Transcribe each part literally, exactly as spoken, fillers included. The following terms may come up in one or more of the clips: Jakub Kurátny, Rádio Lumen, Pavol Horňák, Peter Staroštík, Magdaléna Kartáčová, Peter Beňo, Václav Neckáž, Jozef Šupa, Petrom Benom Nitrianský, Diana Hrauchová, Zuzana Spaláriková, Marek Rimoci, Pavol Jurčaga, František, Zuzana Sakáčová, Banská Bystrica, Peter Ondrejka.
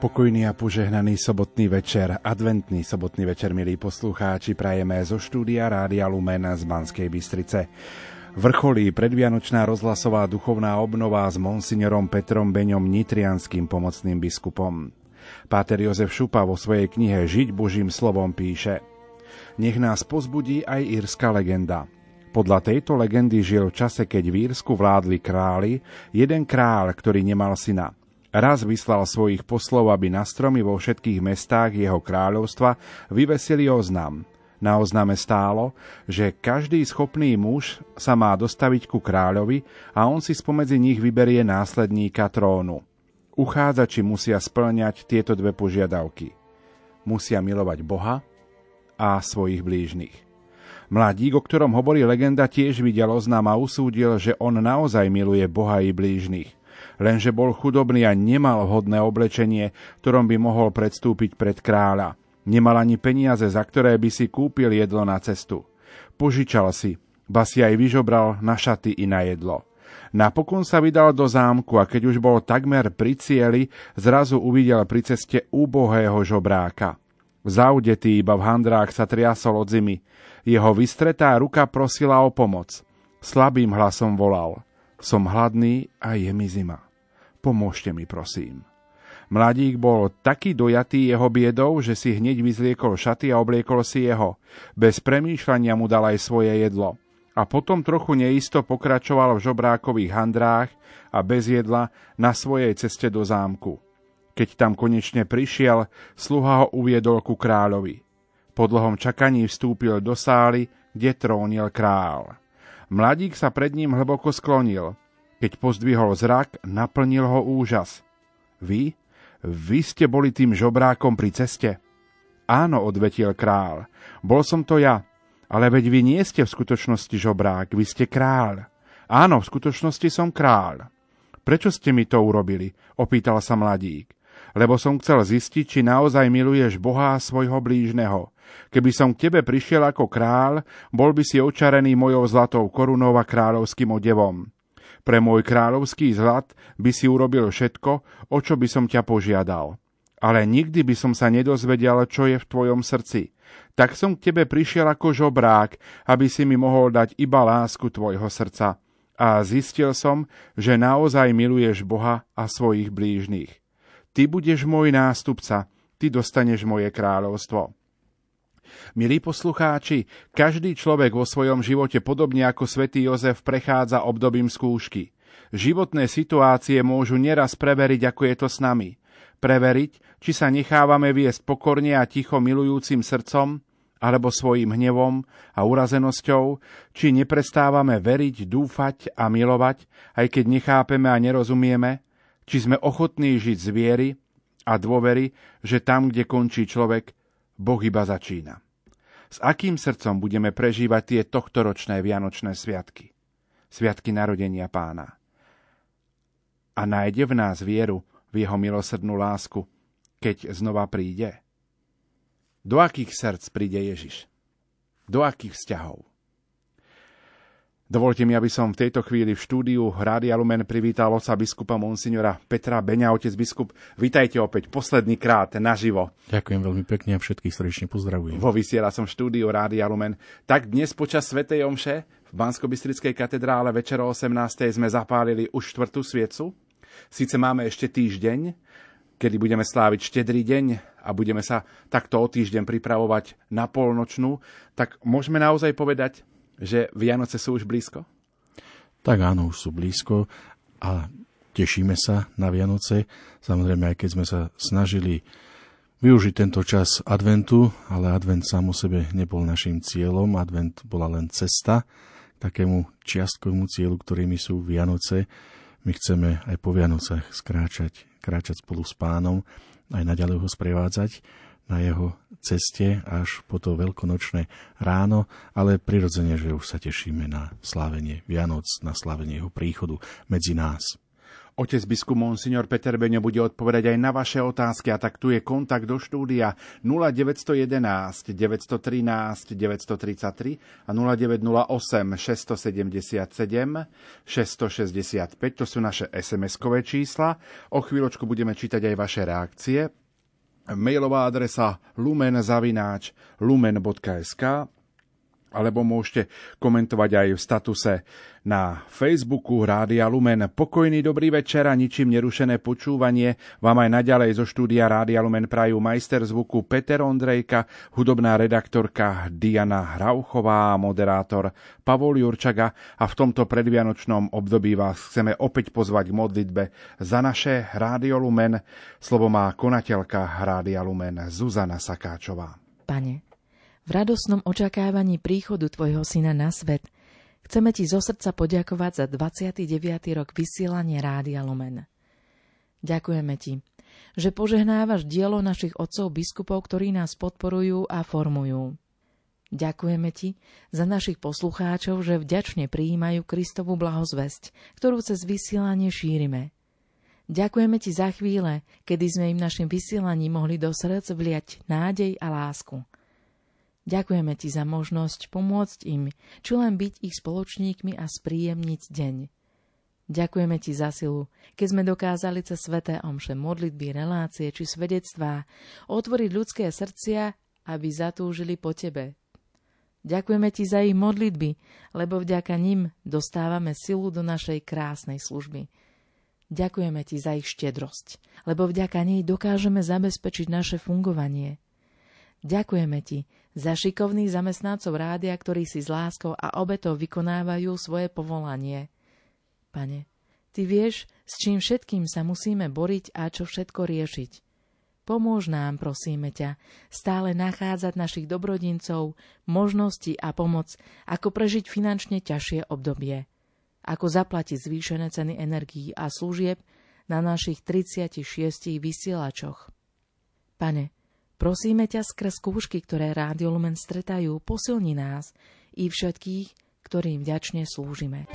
Pokojný a požehnaný sobotný večer, adventný sobotný večer, milí poslucháči, prajeme zo štúdia Rádia Lumen z Banskej Bystrice. Vrcholí predvianočná rozhlasová duchovná obnova s monsignorom Petrom Benom Nitrianským, pomocným biskupom. Páter Jozef Šupa vo svojej knihe Žiť Božím slovom píše: Nech nás pozbudí aj írska legenda. Podľa tejto legendy žil v čase, keď v Írsku vládli králi, jeden kráľ, ktorý nemal syna. Raz vyslal svojich poslov, aby na stromy vo všetkých mestách jeho kráľovstva vyvesili oznam. Na ozname stálo, že každý schopný muž sa má dostaviť ku kráľovi a on si spomedzi nich vyberie následníka trónu. Uchádzači musia spĺňať tieto dve požiadavky. Musia milovať Boha a svojich blížnych. Mladík, o ktorom hovorí legenda, tiež videl oznam a usúdil, že on naozaj miluje Boha i blížnych. Lenže bol chudobný a nemal vhodné oblečenie, ktorom by mohol predstúpiť pred kráľa. Nemal ani peniaze, za ktoré by si kúpil jedlo na cestu. Požičal si, ba si aj vyžobral na šaty i na jedlo. Napokon sa vydal do zámku a keď už bol takmer pri cieli, zrazu uvidel pri ceste úbohého žobráka. Zaudetý iba v handrách sa triasol od zimy. Jeho vystretá ruka prosila o pomoc. Slabým hlasom volal: Som hladný a je mi zima. Pomôžte mi, prosím. Mladík bol taký dojatý jeho biedou, že si hneď vyzliekol šaty a obliekol si jeho. Bez premýšľania mu dal aj svoje jedlo. A potom trochu neisto pokračoval v žobrákových handrách a bez jedla na svojej ceste do zámku. Keď tam konečne prišiel, sluha ho uviedol ku kráľovi. Po dlhom čakaní vstúpil do sály, kde trónil kráľ. Mladík sa pred ním hlboko sklonil. Keď pozdvihol zrak, naplnil ho úžas. Vy? Vy ste boli tým žobrákom pri ceste? Áno, odvetil kráľ. Bol som to ja. Ale veď vy nie ste v skutočnosti žobrák, vy ste kráľ. Áno, v skutočnosti som kráľ. Prečo ste mi to urobili? Opýtal sa mladík. Lebo som chcel zistiť, či naozaj miluješ Boha a svojho blížneho. Keby som k tebe prišiel ako kráľ, bol by si očarený mojou zlatou korunou a kráľovským odevom. Pre môj kráľovský zlat by si urobil všetko, o čo by som ťa požiadal. Ale nikdy by som sa nedozvedel, čo je v tvojom srdci. Tak som k tebe prišiel ako žobrák, aby si mi mohol dať iba lásku tvojho srdca. A zistil som, že naozaj miluješ Boha a svojich blížnych. Ty budeš môj nástupca, ty dostaneš moje kráľovstvo. Milí poslucháči, každý človek vo svojom živote, podobne ako svätý Jozef, prechádza obdobím skúšky. Životné situácie môžu neraz preveriť, ako je to s nami. Preveriť, či sa nechávame viesť pokorne a ticho milujúcim srdcom, alebo svojím hnevom a urazenosťou, či neprestávame veriť, dúfať a milovať, aj keď nechápeme a nerozumieme, či sme ochotní žiť z viery a dôvery, že tam, kde končí človek, Boh iba začína. S akým srdcom budeme prežívať tie tohtoročné vianočné sviatky? Sviatky narodenia Pána. A nájde v nás vieru v jeho milosrdnú lásku, keď znova príde? Do akých srdc príde Ježiš? Do akých vzťahov? Dovolte mi, aby som v tejto chvíli v štúdiu Rádia Lumen privítal oca biskupa monsignora Petra Beňa. Otec biskup, vitajte opäť posledný krát naživo. Ďakujem veľmi pekne a všetkých srdečne pozdravujem. Vo vysiela som štúdiu Rádia Lumen. Tak dnes počas svätej omše v Banskobystrickej katedrále večer o osemnástej sme zapálili už štvrtú sviecu. Síce máme ešte týždeň, kedy budeme sláviť štedrý deň a budeme sa takto o týždeň pripravovať na polnočnú, tak môžeme naozaj povedať, že Vianoce sú už blízko? Tak áno, už sú blízko a tešíme sa na Vianoce. Samozrejme, aj keď sme sa snažili využiť tento čas adventu, ale advent sám o sebe nebol našim cieľom. Advent bola len cesta k takému čiastkovému cieľu, ktorými sú Vianoce. My chceme aj po Vianocach skráčať, kráčať spolu s Pánom, aj naďalej ho sprevádzať na jeho ceste až po to veľkonočné ráno, ale prirodzene, že už sa tešíme na slávenie Vianoc, na slávenie jeho príchodu medzi nás. Otec biskup monsignor Peter Beňo bude odpovedať aj na vaše otázky a tak tu je kontakt do štúdia nula deväť jedna jedna, deväť jedna tri, deväť tri tri a nula deväť nula osem, šesť sedem sedem, šesť šesť päť. To sú naše es em eskové čísla. O chvíľočku budeme čítať aj vaše reakcie. Mailová adresa lumen zavináč lumen bodka es ká alebo môžete komentovať aj v statuse na Facebooku Rádia Lumen. Pokojný dobrý večer a ničím nerušené počúvanie vám aj naďalej zo štúdia Rádia Lumen prajú majster zvuku Peter Ondrejka, hudobná redaktorka Diana Hrauchová a moderátor Pavol Jurčaga. A v tomto predvianočnom období vás chceme opäť pozvať k modlitbe za naše Rádio Lumen. Slovo má konateľka Rádia Lumen Zuzana Sakáčová. Pane, v radosnom očakávaní príchodu Tvojho Syna na svet chceme Ti zo srdca poďakovať za dvadsiaty deviaty rok vysielania Rádia Lumen. Ďakujeme Ti, že požehnávaš dielo našich otcov biskupov, ktorí nás podporujú a formujú. Ďakujeme Ti za našich poslucháčov, že vďačne prijímajú Kristovu blahozvesť, ktorú cez vysielanie šírime. Ďakujeme Ti za chvíle, kedy sme im našim vysielaním mohli do srdc vliať nádej a lásku. Ďakujeme Ti za možnosť pomôcť im, či len byť ich spoločníkmi a spríjemniť deň. Ďakujeme Ti za silu, keď sme dokázali cez sväté omše, modlitby, relácie či svedectvá otvoriť ľudské srdcia, aby zatúžili po Tebe. Ďakujeme Ti za ich modlitby, lebo vďaka nim dostávame silu do našej krásnej služby. Ďakujeme Ti za ich štedrosť, lebo vďaka nej dokážeme zabezpečiť naše fungovanie. Ďakujeme Ti za šikovných zamestnancov rádia, ktorí si s láskou a obetou vykonávajú svoje povolanie. Pane, Ty vieš, s čím všetkým sa musíme boriť a čo všetko riešiť. Pomôž nám, prosíme ťa, stále nachádzať našich dobrodincov, možnosti a pomoc, ako prežiť finančne ťažšie obdobie, ako zaplatiť zvýšené ceny energií a služieb na našich tridsiatich šiestich vysielačoch. Pane, prosíme ťa skrz skúšky, ktoré Rádio Lumen stretajú, posilni nás i všetkých, ktorým vďačne slúžime.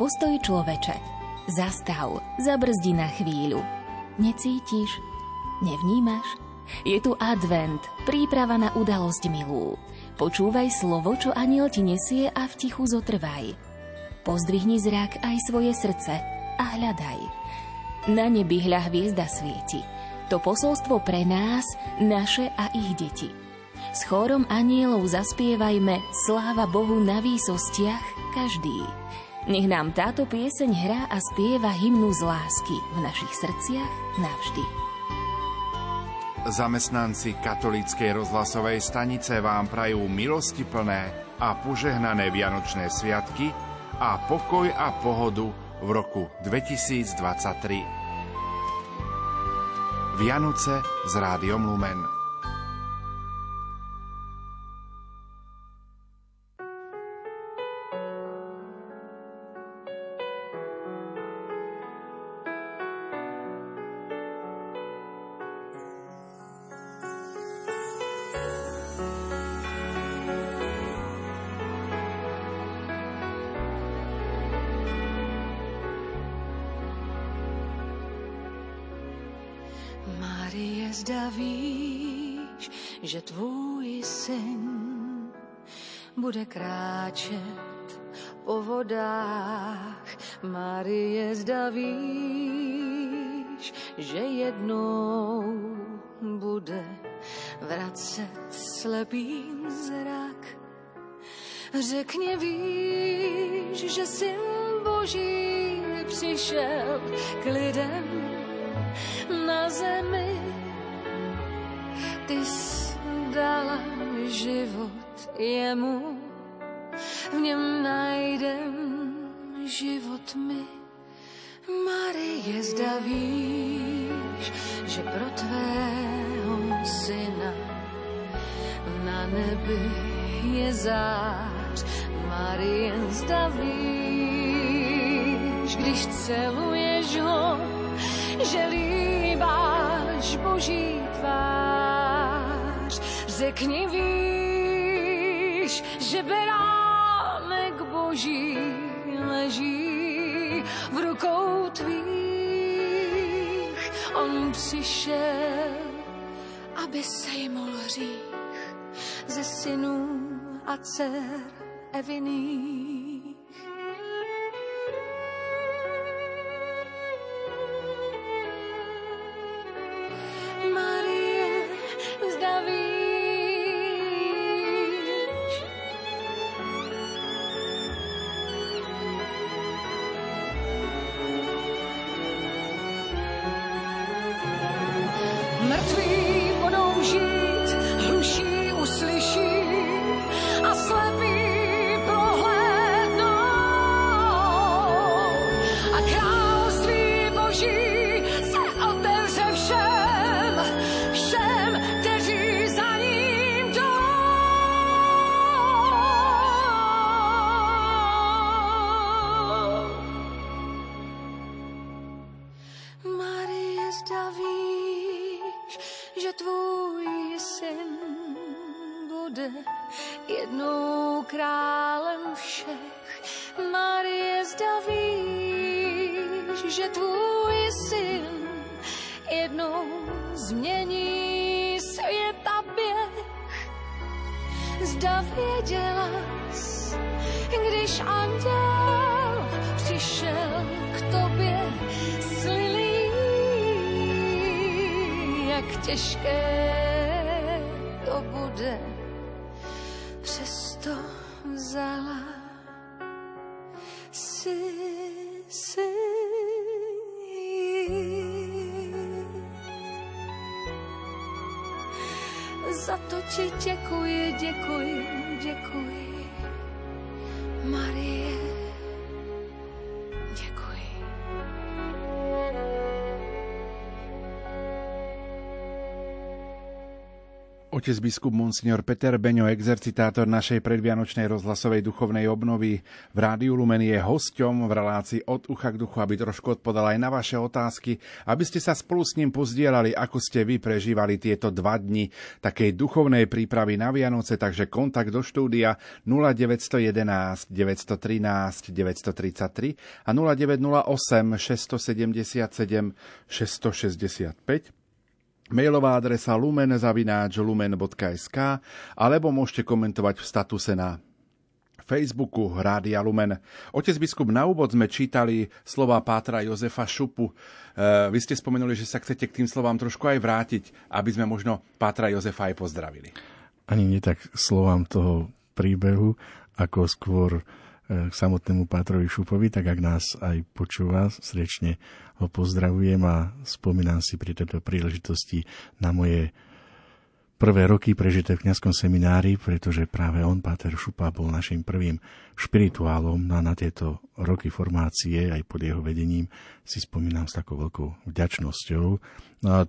Postoj človeče. Zastav, zabrzdi na chvíľu. Necítiš? Nevnímaš? Je tu advent, príprava na udalosť milú. Počúvaj slovo, čo aniel ti nesie a v tichu zotrvaj. Pozdvihni zrak aj svoje srdce a hľadaj. Na nebi hľa hviezda svieti. To posolstvo pre nás, naše a ich deti. S chórom anielov zaspievajme Sláva Bohu na výsostiach každý. Nech nám táto pieseň hrá a spieva hymnu z lásky v našich srdciach navždy. Zamestnanci Katolíckej rozhlasovej stanice vám prajú milostiplné a požehnané vianočné sviatky a pokoj a pohodu v roku dvetisíctridsaťtri. Vianoce s Rádiom Lumen. Zda víš, že tvůj syn bude kráčet po vodách. Marie, zda víš, že jednou bude vracet slepým zrak. Řekni, víš, že syn Boží přišel k lidem na zemi. Ty jsi dala život jemu, v něm najdem život my. Marie, zda víš, že pro tvého syna na nebi je zář. Marie, zda víš, když celuješ ho, že líbáš Boží tvář. Řekni, víš, že beránek Boží leží v rukou tvých. On přišel, aby sejmul hřích ze synů a dcer Eviných. Marie, zda víš, mrtví budou žít, hluší uslyší a slepí jednou králem všech. Marie, zda víš, že tvůj syn jednou změní světa běh. Zda věděla jsi, když anděl přišel k tobě s lilí, jak těžké to bude. Přesto vzala si si za to ti děkuji, děkuji, děkuji, Marie, děkuji. Otec biskup monsignor Peter Beňo, exercitátor našej predvianočnej rozhlasovej duchovnej obnovy v Rádiu Lumen, je hosťom v relácii Od ucha k duchu, aby trošku odpovedal aj na vaše otázky, aby ste sa spolu s ním pozdielali, ako ste vy prežívali tieto dva dni takej duchovnej prípravy na Vianoce. Takže kontakt do štúdia nula deväť jedna jedna, deväť jedna tri, deväť tri tri a nula deväť nula osem, šesť sedem sedem, šesť šesť päť. Mailová adresa lumen zavináč lumen bodka es ká, alebo môžete komentovať v statuse na Facebooku Rádia Lumen. Otec biskup, na úvod sme čítali slova pátra Jozefa Šupu. E, vy ste spomenuli, že sa chcete k tým slovám trošku aj vrátiť, aby sme možno pátra Jozefa aj pozdravili. Ani nie tak slovám toho príbehu, ako skôr k samotnému pátrovi Šupovi, tak ak nás aj počúva, srdečne ho pozdravujem a spomínam si pri tejto príležitosti na moje prvé roky prežité v kňazskom seminári, pretože práve on, páter Šupa, bol našim prvým špirituálom a na tieto roky formácie, aj pod jeho vedením, si spomínam s takou veľkou vďačnosťou. A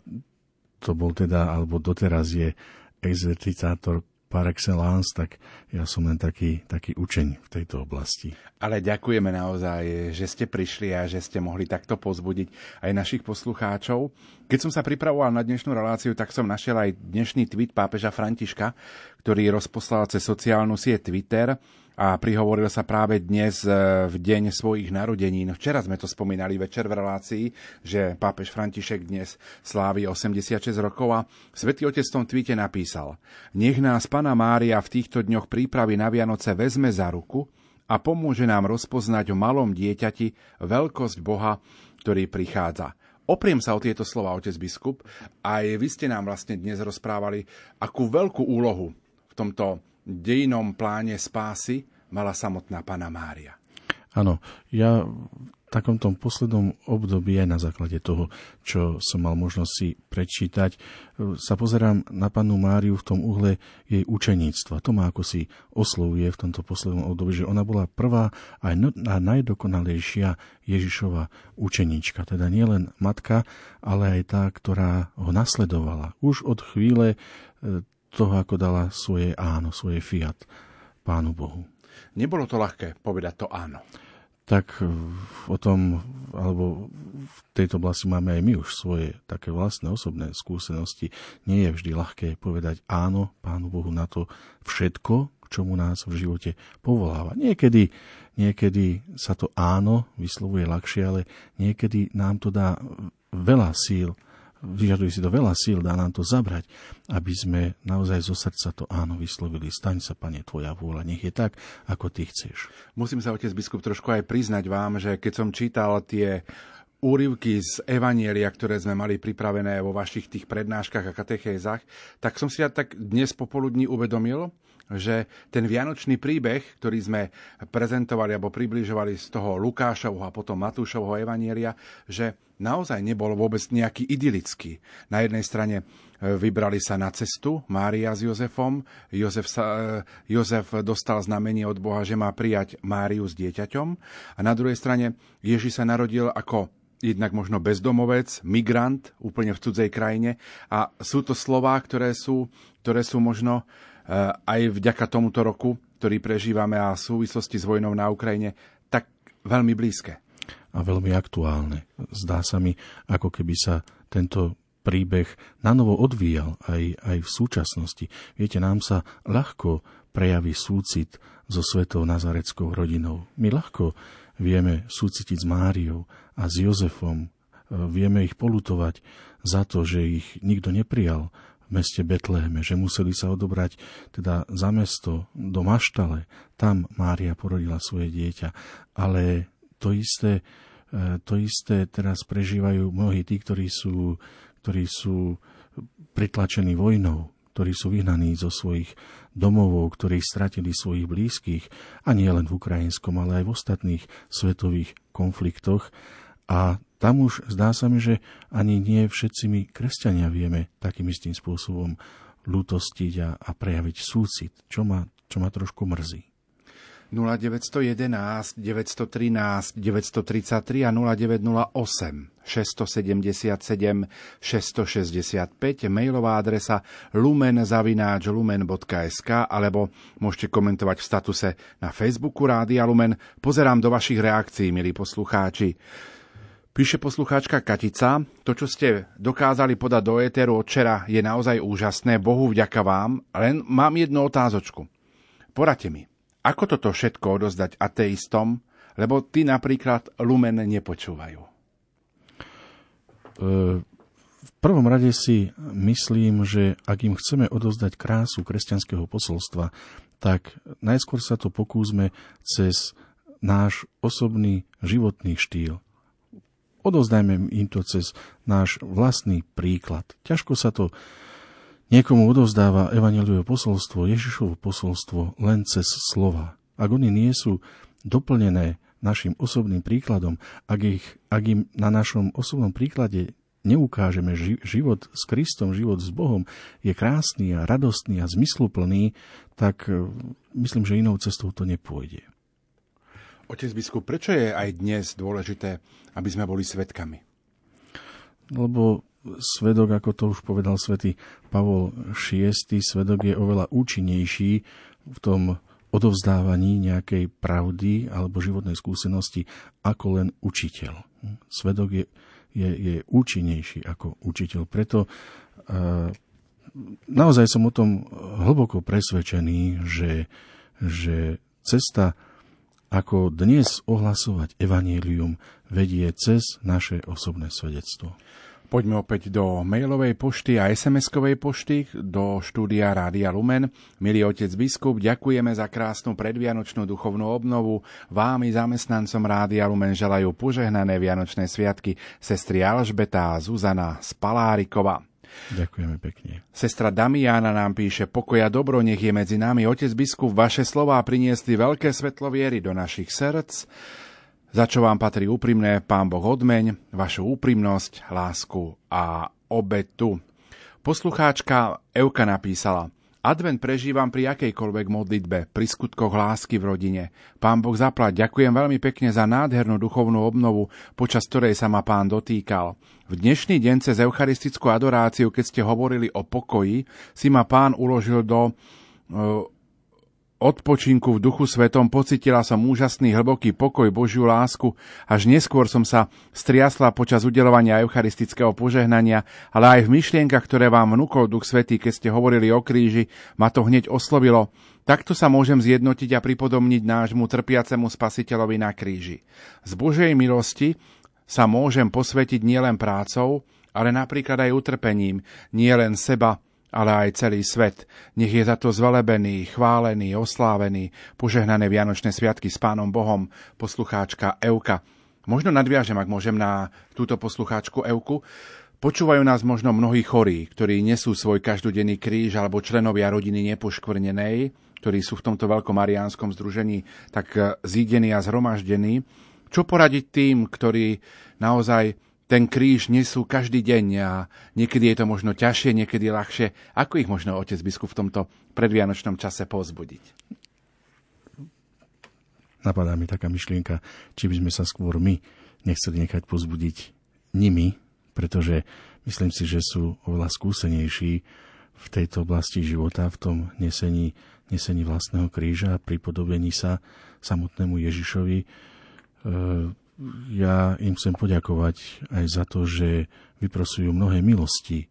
to bol teda, alebo doteraz je exercitátor par excellence, tak ja som len taký, taký učeň v tejto oblasti. Ale ďakujeme naozaj, že ste prišli a že ste mohli takto povzbudiť aj našich poslucháčov. Keď som sa pripravoval na dnešnú reláciu, tak som našiel aj dnešný tweet pápeža Františka, ktorý rozposlal cez sociálnu sieť Twitter a prihovoril sa práve dnes v deň svojich narodenín. Včera sme to spomínali večer v relácii, že pápež František dnes slávi osemdesiatšesť rokov a svätý otec v tom tweete napísal: Nech nás Panna Mária v týchto dňoch prípravy na Vianoce vezme za ruku a pomôže nám rozpoznať v malom dieťati veľkosť Boha, ktorý prichádza. Opriem sa o tieto slova, otec biskup. Aj vy ste nám vlastne dnes rozprávali, akú veľkú úlohu v tomto dejinom pláne spásy mala samotná Panna Mária. Áno, ja v takomto poslednom období aj na základe toho, čo som mal možnosť si prečítať, sa pozerám na Pannu Máriu v tom uhle jej učeníctva. To ma ako si oslovuje v tomto poslednom období, že ona bola prvá a najdokonalejšia Ježišova učeníčka. Teda nielen matka, ale aj tá, ktorá ho nasledovala. Už od chvíle toho, ako dala svoje áno, svoje fiat Pánu Bohu. Nebolo to ľahké povedať to áno. Tak o tom, alebo v tejto oblasti máme aj my už svoje také vlastné osobné skúsenosti. Nie je vždy ľahké povedať áno Pánu Bohu na to všetko, čomu nás v živote povoláva. Niekedy, niekedy sa to áno vyslovuje ľahšie, ale niekedy nám to dá veľa síl, vyžaduje si to veľa síl, dá nám to zabrať, aby sme naozaj zo srdca to áno vyslovili. Staň sa, Pane, tvoja vôľa, nech je tak, ako ty chceš. Musím sa, otec biskup, trošku aj priznať vám, že keď som čítal tie úryvky z Evanielia, ktoré sme mali pripravené vo vašich tých prednáškach a katechézach, tak som si ja tak dnes popoludní uvedomil, že ten vianočný príbeh, ktorý sme prezentovali alebo približovali z toho Lukášovho a potom Matúšovho evanielia, že naozaj nebol vôbec nejaký idylický. Na jednej strane vybrali sa na cestu Mária s Jozefom. Jozef, sa, Jozef dostal znamenie od Boha, že má prijať Máriu s dieťaťom. A na druhej strane Ježiš sa narodil ako jednak možno bezdomovec, migrant, úplne v cudzej krajine. A sú to slová, ktoré sú, ktoré sú možno aj vďaka tomuto roku, ktorý prežívame a v súvislosti s vojnou na Ukrajine, tak veľmi blízke. A veľmi aktuálne. Zdá sa mi, ako keby sa tento príbeh nanovo odvíjal aj, aj v súčasnosti. Viete, nám sa ľahko prejaví súcit so svetou nazareckou rodinou. My ľahko vieme súcitiť s Máriou a s Jozefom. Vieme ich poľutovať za to, že ich nikto neprijal v meste Betleheme, že museli sa odobrať teda za mesto do Maštale. Tam Mária porodila svoje dieťa. Ale to isté, to isté teraz prežívajú mnohí tí, ktorí sú, ktorí sú pritlačení vojnou, ktorí sú vyhnaní zo svojich domovov, ktorí stratili svojich blízkych, a nie len v ukrajinskom, ale aj v ostatných svetových konfliktoch. A tam už zdá sa mi, že ani nie všetci my kresťania vieme takým istým spôsobom ľútostiť a, a prejaviť súcit, čo ma, čo ma trošku mrzí. nula deväť jedna jedna, deväť jedna tri, deväť tri tri a nula deväť nula osem, šesť sedem sedem, šesť šesť päť, mailová adresa lumen zavináč lumen bodka es ká, alebo môžete komentovať v statuse na Facebooku Rádia Lumen. Pozerám do vašich reakcií, milí poslucháči. Píše poslucháčka Katica, to, čo ste dokázali podať do éteru od včera, je naozaj úžasné, Bohu vďaka vám, len mám jednu otázočku. Poradte mi, ako toto všetko odozdať ateistom, lebo tí napríklad Lumen nepočúvajú? V prvom rade si myslím, že ak im chceme odozdať krásu kresťanského posolstva, tak najskôr sa to pokúsme cez náš osobný životný štýl. Odovzdajme im to cez náš vlastný príklad. Ťažko sa to niekomu odovzdáva evanjeliové posolstvo, Ježišovo posolstvo len cez slova. Ak oni nie sú doplnené našim osobným príkladom, ak, ich, ak im na našom osobnom príklade neukážeme život s Kristom, život s Bohom je krásny a radostný a zmysluplný, tak myslím, že inou cestou to nepôjde. Otec biskup, prečo je aj dnes dôležité, aby sme boli svedkami? Lebo svedok, ako to už povedal svätý Pavol šiesty, svedok je oveľa účinnejší v tom odovzdávaní nejakej pravdy alebo životnej skúsenosti ako len učiteľ. Svedok je, je, je účinnejší ako učiteľ. Preto naozaj som o tom hlboko presvedčený, že, že cesta, ako dnes ohlasovať evanjelium, vedie cez naše osobné svedectvo. Poďme opäť do mailovej pošty a es em eskovej pošty, do štúdia Rádia Lumen. Milý otec biskup, ďakujeme za krásnu predvianočnú duchovnú obnovu. Vám i zamestnancom Rádia Lumen želajú požehnané vianočné sviatky sestry Alžbeta a Zuzana Spaláriková. Ďakujeme pekne. Sestra Damiana nám píše, pokoja dobro, nech je medzi nami. Otec biskup, vaše slová priniesli veľké svetlo viery do našich srdc, za čo vám patrí úprimné, Pán Boh odmeň vašu úprimnosť, lásku a obetu. Poslucháčka Euka napísala, advent prežívam pri akejkoľvek modlitbe, pri skutkoch lásky v rodine. Pán Boh zaplať, ďakujem veľmi pekne za nádhernú duchovnú obnovu, počas ktorej sa ma Pán dotýkal. V dnešný deň cez eucharistickú adoráciu, keď ste hovorili o pokoji, si ma Pán uložil do uh, odpočinku v Duchu Svetom pocitila som úžasný hlboký pokoj, Božiu lásku, až neskôr som sa striasla počas udeľovania eucharistického požehnania, ale aj v myšlienkach, ktoré vám vnúkol Duch Svätý, keď ste hovorili o kríži, ma to hneď oslovilo. Takto sa môžem zjednotiť a pripodobniť nášmu trpiacemu Spasiteľovi na kríži. Z Božej milosti sa môžem posvetiť nielen prácou, ale napríklad aj utrpením, nielen seba, ale aj celý svet. Nech je za to zvelebený, chválený, oslávený, požehnané Vianočné sviatky s Pánom Bohom, poslucháčka Euka. Možno nadviažem, ak môžem, na túto poslucháčku Euku. Počúvajú nás možno mnohí chorí, ktorí nesú svoj každodenný kríž, alebo členovia rodiny nepoškvrnenej, ktorí sú v tomto veľkom mariánskom združení tak zídení a zhromaždení. Čo poradiť tým, ktorí naozaj ten kríž nesú každý deň a niekedy je to možno ťažšie, niekedy ľahšie? Ako ich možno otec biskup v tomto predvianočnom čase povzbudiť? Napadá mi taká myšlienka, či by sme sa skôr my nechceli nechať povzbudiť nimi, pretože myslím si, že sú oveľa skúsenejší v tejto oblasti života, v tom nesení, nesení vlastného kríža a pripodobení sa samotnému Ježišovi. E- Ja im chcem poďakovať aj za to, že vyprosujú mnohé milosti,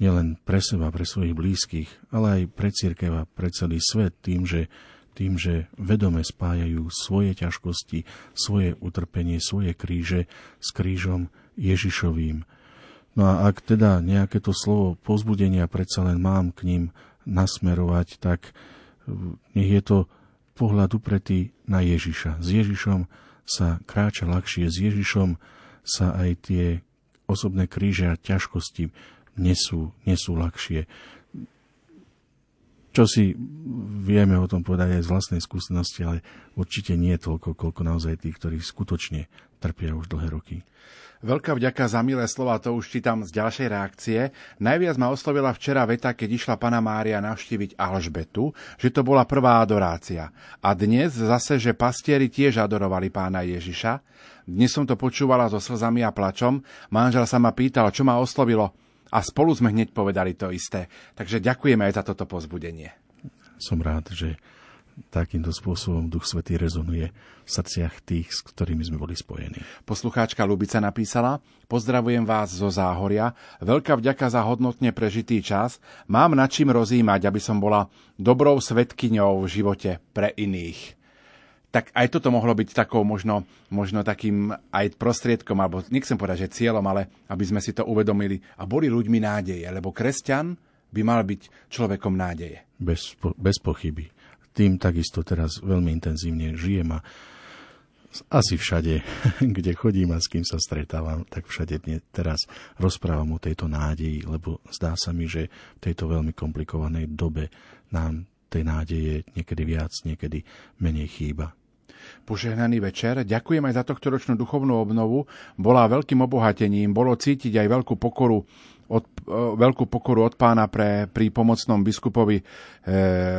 nielen pre seba, pre svojich blízkych, ale aj pre cirkev a pre celý svet, tým, že, tým, že vedome spájajú svoje ťažkosti, svoje utrpenie, svoje kríže s krížom Ježišovým. No a ak teda nejaké to slovo povzbudenia predsa len mám k ním nasmerovať, tak nech je to pohľad upretý na Ježiša. S Ježišom sa kráča ľahšie, s Ježišom sa aj tie osobné kríže a ťažkosti nesú, nesú ľahšie. Čo si vieme o tom povedať aj z vlastnej skúsenosti, ale určite nie toľko, koľko naozaj tých, ktorí skutočne trpia už dlhé roky. Veľká vďaka za milé slova, to už čítam z ďalšej reakcie. Najviac ma oslovila včera veta, keď išla Panna Mária navštíviť Alžbetu, že to bola prvá adorácia. A dnes zase, že pastieri tiež adorovali Pána Ježiša. Dnes som to počúvala so slzami a plačom. Manžel sa ma pýtal, čo ma oslovilo. A spolu sme hneď povedali to isté. Takže ďakujeme aj za toto povzbudenie. Som rád, že takýmto spôsobom Duch Svätý rezonuje v srdciach tých, s ktorými sme boli spojení. Poslucháčka Lubica napísala: Pozdravujem vás zo Záhoria. Veľká vďaka za hodnotne prežitý čas. Mám nad čím rozímať, aby som bola dobrou svedkyňou v živote pre iných. Tak aj toto mohlo byť takou možno, možno takým aj prostriedkom, alebo nechcem povedať, že cieľom, ale aby sme si to uvedomili a boli ľuďmi nádeje, lebo kresťan by mal byť človekom nádeje. Bez, bez pochyby. Tým takisto teraz veľmi intenzívne žijem a asi všade, kde chodím a s kým sa stretávam, tak všade teraz rozprávam o tejto nádeji, lebo zdá sa mi, že v tejto veľmi komplikovanej dobe nám tej nádeje niekedy viac, niekedy menej chýba. Požehnaný večer. Ďakujem aj za tohtoročnú duchovnú obnovu. Bola veľkým obohatením. Bolo cítiť aj veľkú pokoru od, veľkú pokoru od Pána pre, pri pomocnom biskupovi e,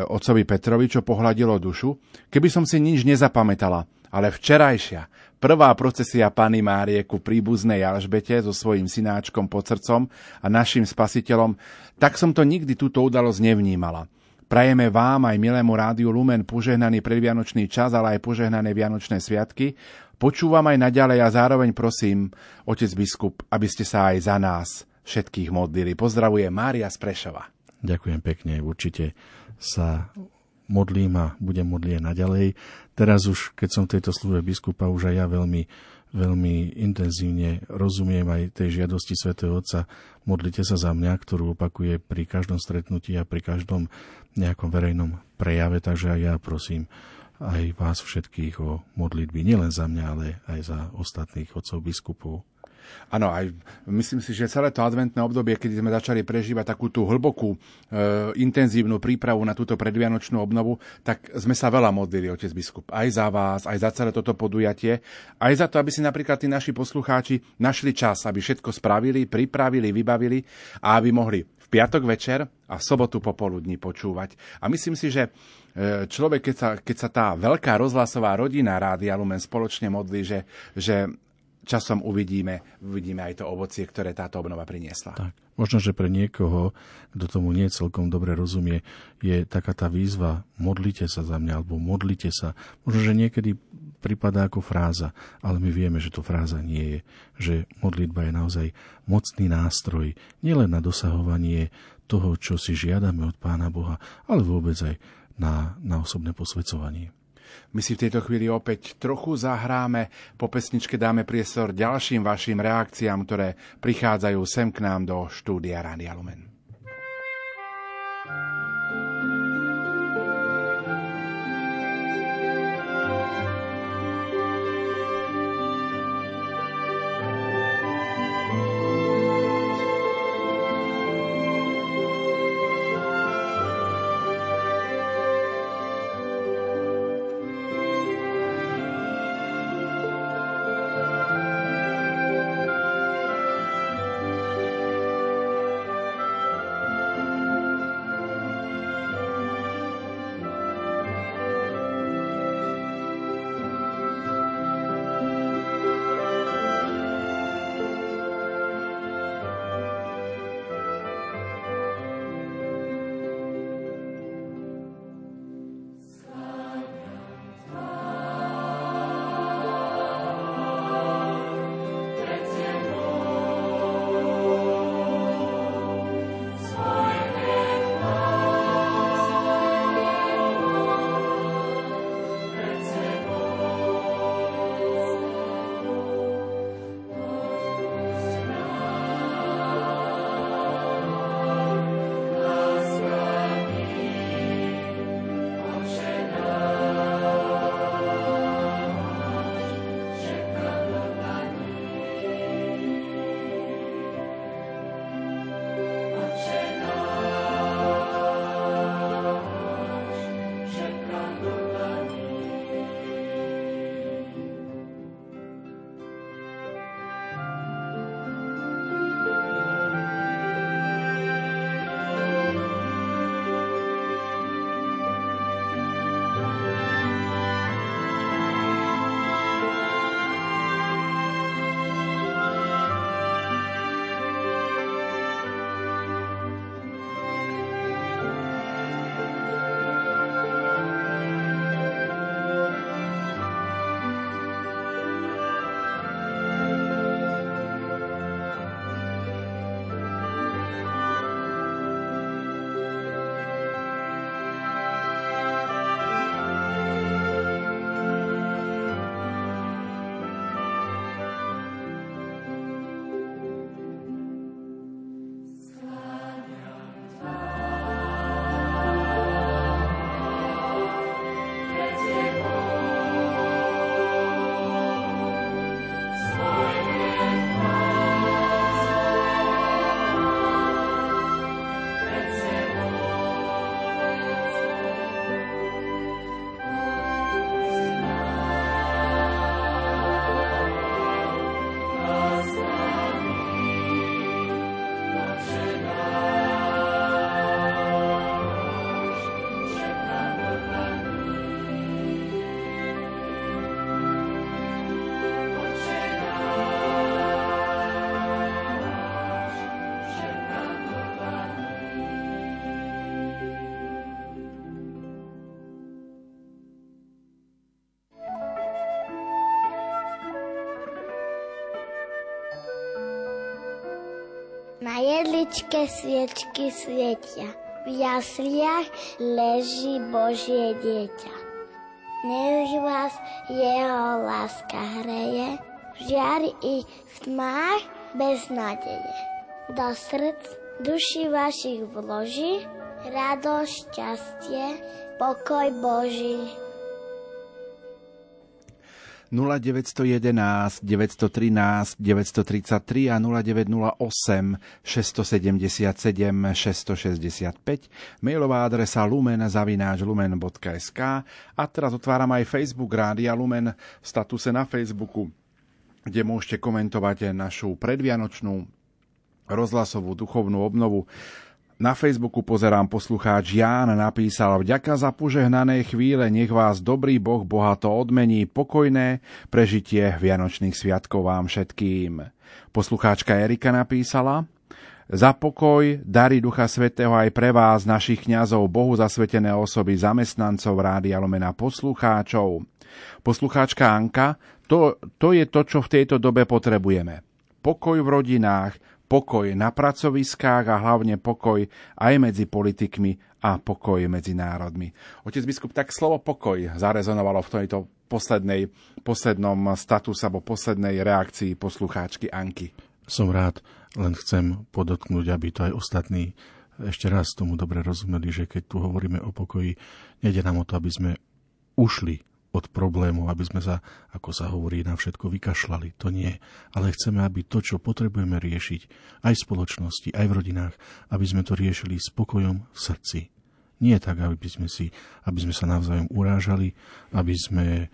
otcovi Petrovi, čo pohľadilo dušu. Keby som si nič nezapamätala, ale včerajšia prvá procesia Panny Márie ku príbuznej Alžbete so svojím synáčkom pod srdcom a našim Spasiteľom, tak som to nikdy túto udalosť nevnímala. Prajeme vám aj milému Rádiu Lumen požehnaný predvianočný čas, ale aj požehnané Vianočné sviatky. Počúvam aj naďalej a zároveň prosím, otec biskup, aby ste sa aj za nás všetkých modlili. Pozdravuje Mária z Prešova. Ďakujem pekne, určite sa modlím a budem modliť naďalej. Teraz už, keď som v tejto službe biskupa, už aj ja veľmi, veľmi intenzívne rozumiem aj tej žiadosti svätého Otca. Modlite sa za mňa, ktorú opakuje pri každom stretnutí a pri každom nejakom verejnom prejave, takže aj ja prosím aj vás všetkých o modlitby, nielen za mňa, ale aj za ostatných otcov biskupov. Áno, aj myslím si, že celé to adventné obdobie, keď sme začali prežívať takú tú hlbokú, e, intenzívnu prípravu na túto predvianočnú obnovu, tak sme sa veľa modlili, otec biskup, aj za vás, aj za celé toto podujatie, aj za to, aby si napríklad tí naši poslucháči našli čas, aby všetko spravili, pripravili, vybavili a aby mohli v piatok večer a v sobotu popoludní počúvať. A myslím si, že človek, keď sa, keď sa tá veľká rozhlasová rodina Rádia Lumen spoločne modlí, že, že časom uvidíme, uvidíme aj to ovocie, ktoré táto obnova priniesla. Tak. Možno, že pre niekoho, kto tomu nie celkom dobre rozumie, je taká tá výzva modlite sa za mňa, alebo modlite sa. Možno, že niekedy pripadá ako fráza, ale my vieme, že to fráza nie je. Že modlitba je naozaj mocný nástroj, nielen na dosahovanie toho, čo si žiadame od Pána Boha, ale vôbec aj na, na osobné posväcovanie. My si v tejto chvíli opäť trochu zahráme, po pesničke dáme priestor ďalším vašim reakciám, ktoré prichádzajú sem k nám do štúdia Rádia Lumen. Na jedličke sviečky svietia, v jasliach leží Božie dieťa. Nech vás jeho láska hreje, v žiari i v tmách bez nádeje. Do srdc duši vašich vloží, radosť, šťastie, pokoj Boží. nula deväť jedna jedna, deväť jedna tri, deväť tri tri a nula deväť nula osem, šesť sedem sedem, šesť šesť päť, mailová adresa lumen zavináč lumen bodka es ká. A teraz otváram aj Facebook Rádia Lumen v statuse na Facebooku, kde môžete komentovať našu predvianočnú rozhlasovú duchovnú obnovu. Na Facebooku pozerám, poslucháč Ján napísal: vďaka za požehnané chvíle, nech vás dobrý Boh bohato odmení, pokojné prežitie vianočných sviatkov vám všetkým. Poslucháčka Erika napísala: za pokoj, dary Ducha Svätého aj pre vás, našich kňazov, Bohu zasvetené osoby, zamestnancov Rádia Lumen, poslucháčov. Poslucháčka Anka: to, to je to, čo v tejto dobe potrebujeme. Pokoj v rodinách, pokoj na pracoviskách a hlavne pokoj aj medzi politikmi a pokoj medzi národmi. Otec biskup, tak slovo pokoj zarezonovalo v tejto poslednej, poslednom statuse alebo poslednej reakcii poslucháčky Anky. Som rád, len chcem podotknúť, aby to aj ostatní ešte raz tomu dobre rozumeli, že keď tu hovoríme o pokoji, nejde nám o to, aby sme ušli od problému, aby sme sa, ako sa hovorí, na všetko vykašľali. To nie. Ale chceme, aby to, čo potrebujeme riešiť aj v spoločnosti, aj v rodinách, aby sme to riešili s pokojom v srdci. Nie tak, aby sme, si, aby sme sa navzájom urážali, aby sme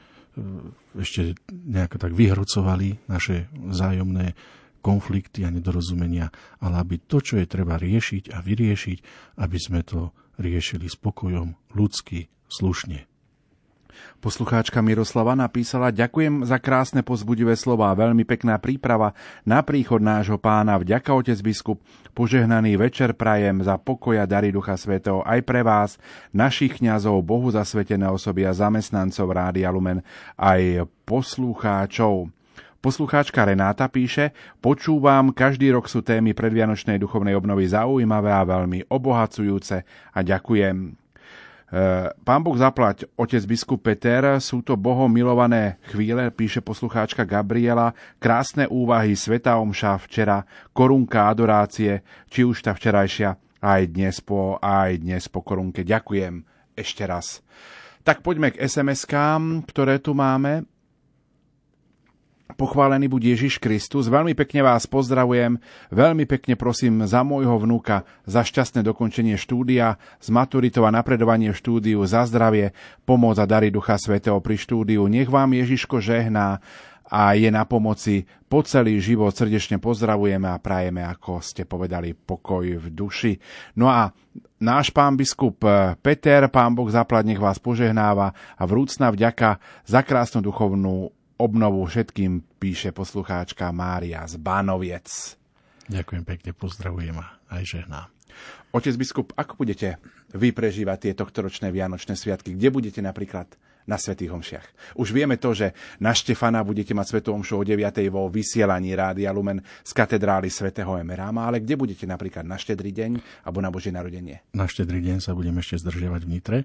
ešte nejako tak vyhrocovali naše vzájomné konflikty a nedorozumenia, ale aby to, čo je treba riešiť a vyriešiť, aby sme to riešili s pokojom, ľudsky, slušne. Poslucháčka Miroslava napísala: ďakujem za krásne povzbudivé slová, veľmi pekná príprava na príchod nášho pána. Vďaka, otec biskup, požehnaný večer prajem, za pokoja dary Ducha Svätého aj pre vás, našich kňazov, Bohu zasvetené osoby a zamestnancov Rádia Lumen aj poslucháčov. Poslucháčka Renáta píše: počúvam, každý rok sú témy predvianočnej duchovnej obnovy zaujímavé a veľmi obohacujúce a ďakujem. Pán Boh zaplať, otec biskup Peter, sú to Bohom milované chvíle, píše poslucháčka Gabriela, krásne úvahy, svätá omša včera, korunka adorácie, či už tá včerajšia, aj dnes po, aj dnes po korunke. Ďakujem ešte raz. Tak poďme k es em eskám, ktoré tu máme. Pochválený buď Ježiš Kristus, veľmi pekne vás pozdravujem, veľmi pekne prosím za môjho vnúka, za šťastné dokončenie štúdia, z maturitou a napredovanie v štúdiu, za zdravie, pomoc a dary Ducha Svätého pri štúdiu. Nech vám Ježiško žehná a je na pomoci po celý život. Srdečne pozdravujeme a prajeme, ako ste povedali, pokoj v duši. No a náš pán biskup Peter, pán Boh zaplať, nech vás požehnáva a vrúcna vďaka za krásnu duchovnú obnovu všetkým, píše poslucháčka Mária z Bánoviec. Ďakujem pekne, pozdravujem a aj žehnám. Otec biskup, ako budete vy prežívať tie tohtoročné vianočné sviatky? Kde budete napríklad na svätých omšiach? Už vieme to, že na Štefana budete mať svätú omšu o deviatej vo vysielaní Rádia Lumen z katedrály svätého Emeráma, ale kde budete napríklad na Štedrý deň alebo na Božie narodenie? Na Štedrý deň sa budeme ešte zdržiavať v Nitre.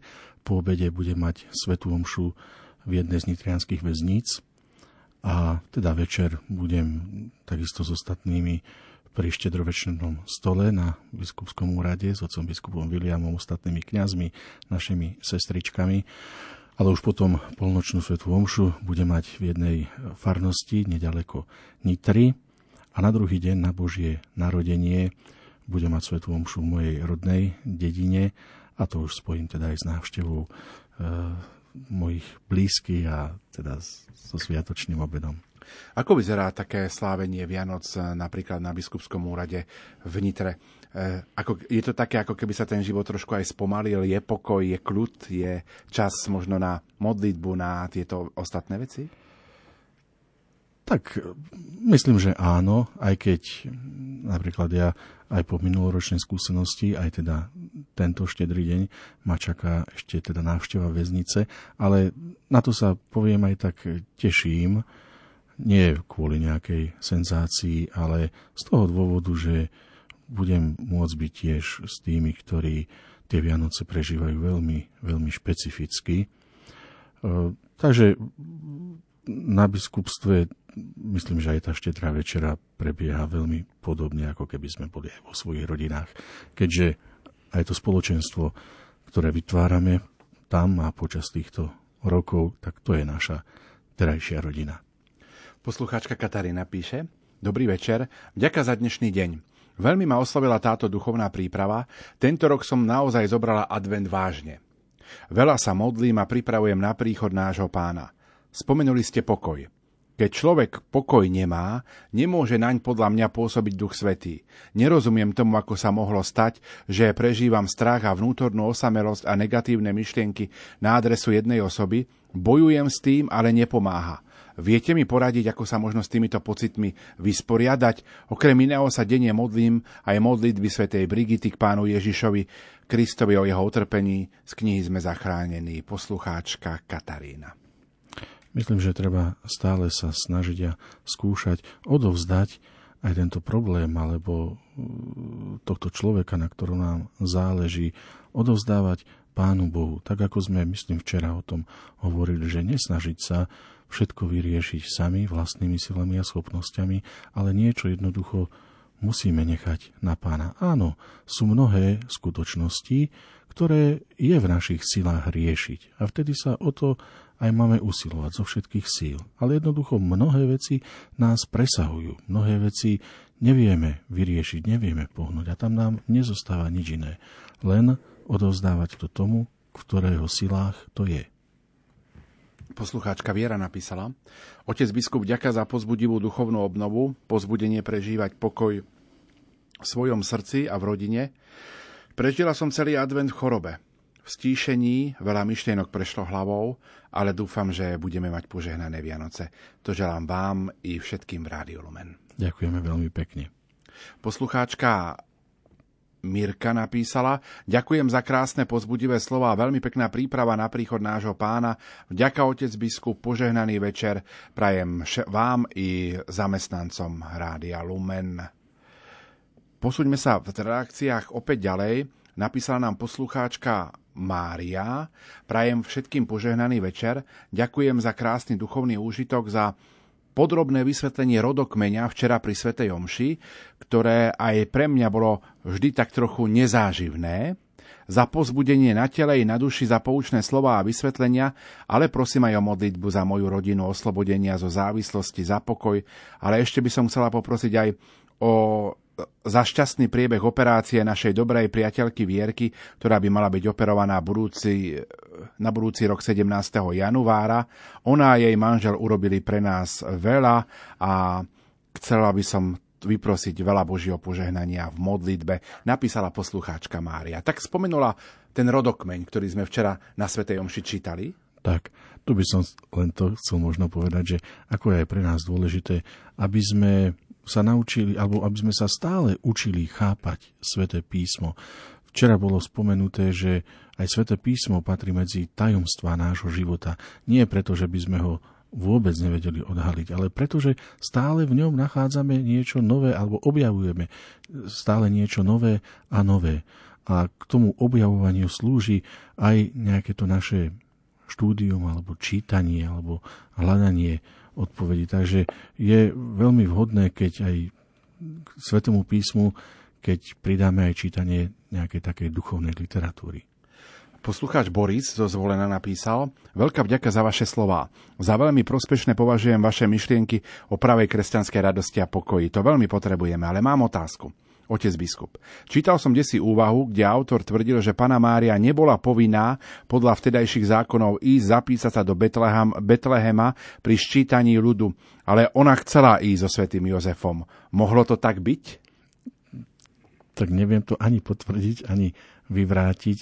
Po obede bude mať svätú omšu v jednej z nitrianskych väzníc. A teda večer budem takisto s ostatnými pri štedrovečernom stole na biskupskom úrade s otcom biskupom Viliamom, ostatnými kňazmi, našimi sestričkami. Ale už potom polnočnú svätú omšu bude mať v jednej farnosti nedaleko Nitry. A na druhý deň, na Božie narodenie, bude mať svätú omšu v mojej rodnej dedine. A to už spojím teda aj s návštevou e- mojich blízkych a teda so sviatočným obedom. Ako vyzerá také slávenie Vianoc napríklad na biskupskom úrade v Nitre? E, ako, je to také, ako keby sa ten život trošku aj spomalil? Je pokoj, je kľud, je čas možno na modlitbu, na tieto ostatné veci? Tak myslím, že áno, aj keď napríklad ja aj po minuloročnej skúsenosti, aj teda tento Štedrý deň ma čaká ešte teda návšteva väznice, ale na to sa poviem aj tak teším, nie kvôli nejakej senzácii, ale z toho dôvodu, že budem môcť byť tiež s tými, ktorí tie Vianoce prežívajú veľmi, veľmi špecificky. Takže na biskupstve myslím, že aj tá Štedrá večera prebieha veľmi podobne, ako keby sme boli aj vo svojich rodinách. Keďže aj to spoločenstvo, ktoré vytvárame tam a počas týchto rokov, tak to je naša terajšia rodina. Poslucháčka Katarína píše: dobrý večer, vďaka za dnešný deň. Veľmi ma oslovila táto duchovná príprava. Tento rok som naozaj zobrala advent vážne. Veľa sa modlím a pripravujem na príchod nášho pána. Spomenuli ste pokoj. Keď človek pokoj nemá, nemôže naň podľa mňa pôsobiť Duch Svätý. Nerozumiem tomu, ako sa mohlo stať, že prežívam strach a vnútornú osamelosť a negatívne myšlienky na adresu jednej osoby, bojujem s tým, ale nepomáha. Viete mi poradiť, ako sa možno s týmito pocitmi vysporiadať? Okrem iného sa denne modlím aj modlitby svätej Brigity k Pánu Ježišovi, Kristovi o jeho utrpení. Z knihy Sme zachránení. Poslucháčka Katarína. Myslím, že treba stále sa snažiť a skúšať odovzdať aj tento problém alebo tohto človeka, na ktorom nám záleží, odovzdávať Pánu Bohu. Tak ako sme, myslím, včera o tom hovorili, že nesnažiť sa všetko vyriešiť sami vlastnými silami a schopnosťami, ale niečo jednoducho musíme nechať na Pána. Áno, sú mnohé skutočnosti, ktoré je v našich silách riešiť. A vtedy sa o to aj máme usilovať zo všetkých síl. Ale jednoducho mnohé veci nás presahujú. Mnohé veci nevieme vyriešiť, nevieme pohnúť. A tam nám nezostáva nič iné. Len odovzdávať to tomu, v ktorého silách to je. Poslucháčka Viera napísala: Otec biskup, ďaká za povzbudivú duchovnú obnovu, povzbudenie prežívať pokoj v svojom srdci a v rodine. Prežila som celý advent v chorobe. V stíšení veľa myšlienok prešlo hlavou, ale dúfam, že budeme mať požehnané Vianoce. To želám vám i všetkým v Rádiu Lumen. Ďakujeme veľmi pekne. Poslucháčka Mirka napísala: Ďakujem za krásne povzbudivé slová, veľmi pekná príprava na príchod nášho Pána. Vďaka, otec biskup, požehnaný večer prajem vám i zamestnancom Rádia Lumen. Posúďme sa v reakciách opäť ďalej. Napísala nám poslucháčka Mária: Prajem všetkým požehnaný večer. Ďakujem za krásny duchovný úžitok, za podrobné vysvetlenie rodokmeňa včera pri svätej omši, ktoré aj pre mňa bolo vždy tak trochu nezáživné, za povzbudenie na tele i na duši, za poučné slová a vysvetlenia, ale prosím aj o modlitbu za moju rodinu, oslobodenia zo závislosti, za pokoj, ale ešte by som chcela poprosiť aj o za šťastný priebeh operácie našej dobrej priateľky Vierky, ktorá by mala byť operovaná budúci, na budúci rok sedemnásteho januára. Ona a jej manžel urobili pre nás veľa a chcela by som vyprosiť veľa Božieho požehnania v modlitbe, napísala poslucháčka Mária. Tak spomenula ten rodokmeň, ktorý sme včera na svätej omši čítali. Tak, tu by som len to chcel možno povedať, že ako je aj pre nás dôležité, aby sme sa naučili, alebo aby sme sa stále učili chápať Sväté písmo. Včera bolo spomenuté, že aj Sväté písmo patrí medzi tajomstvá nášho života. Nie preto, že by sme ho vôbec nevedeli odhaliť, ale preto, že stále v ňom nachádzame niečo nové, alebo objavujeme stále niečo nové a nové. A k tomu objavovaniu slúži aj nejaké to naše štúdium, alebo čítanie, alebo hľadanie odpovedi. Takže je veľmi vhodné, keď aj k Svätému písmu, keď pridáme aj čítanie nejakej takej duchovnej literatúry. Poslucháč Boris zo Zvolena napísal: Veľká vďaka za vaše slová. Za veľmi prospešné považujem vaše myšlienky o pravej kresťanskej radosti a pokoji. To veľmi potrebujeme, ale mám otázku. Otec biskup, čítal som desi úvahu, kde autor tvrdil, že Panna Mária nebola povinná podľa vtedajších zákonov ísť zapísať sa do Betleham, Betlehema pri ščítaní ľudu, ale ona chcela ísť so svätým Jozefom. Mohlo to tak byť? Tak neviem to ani potvrdiť, ani vyvrátiť,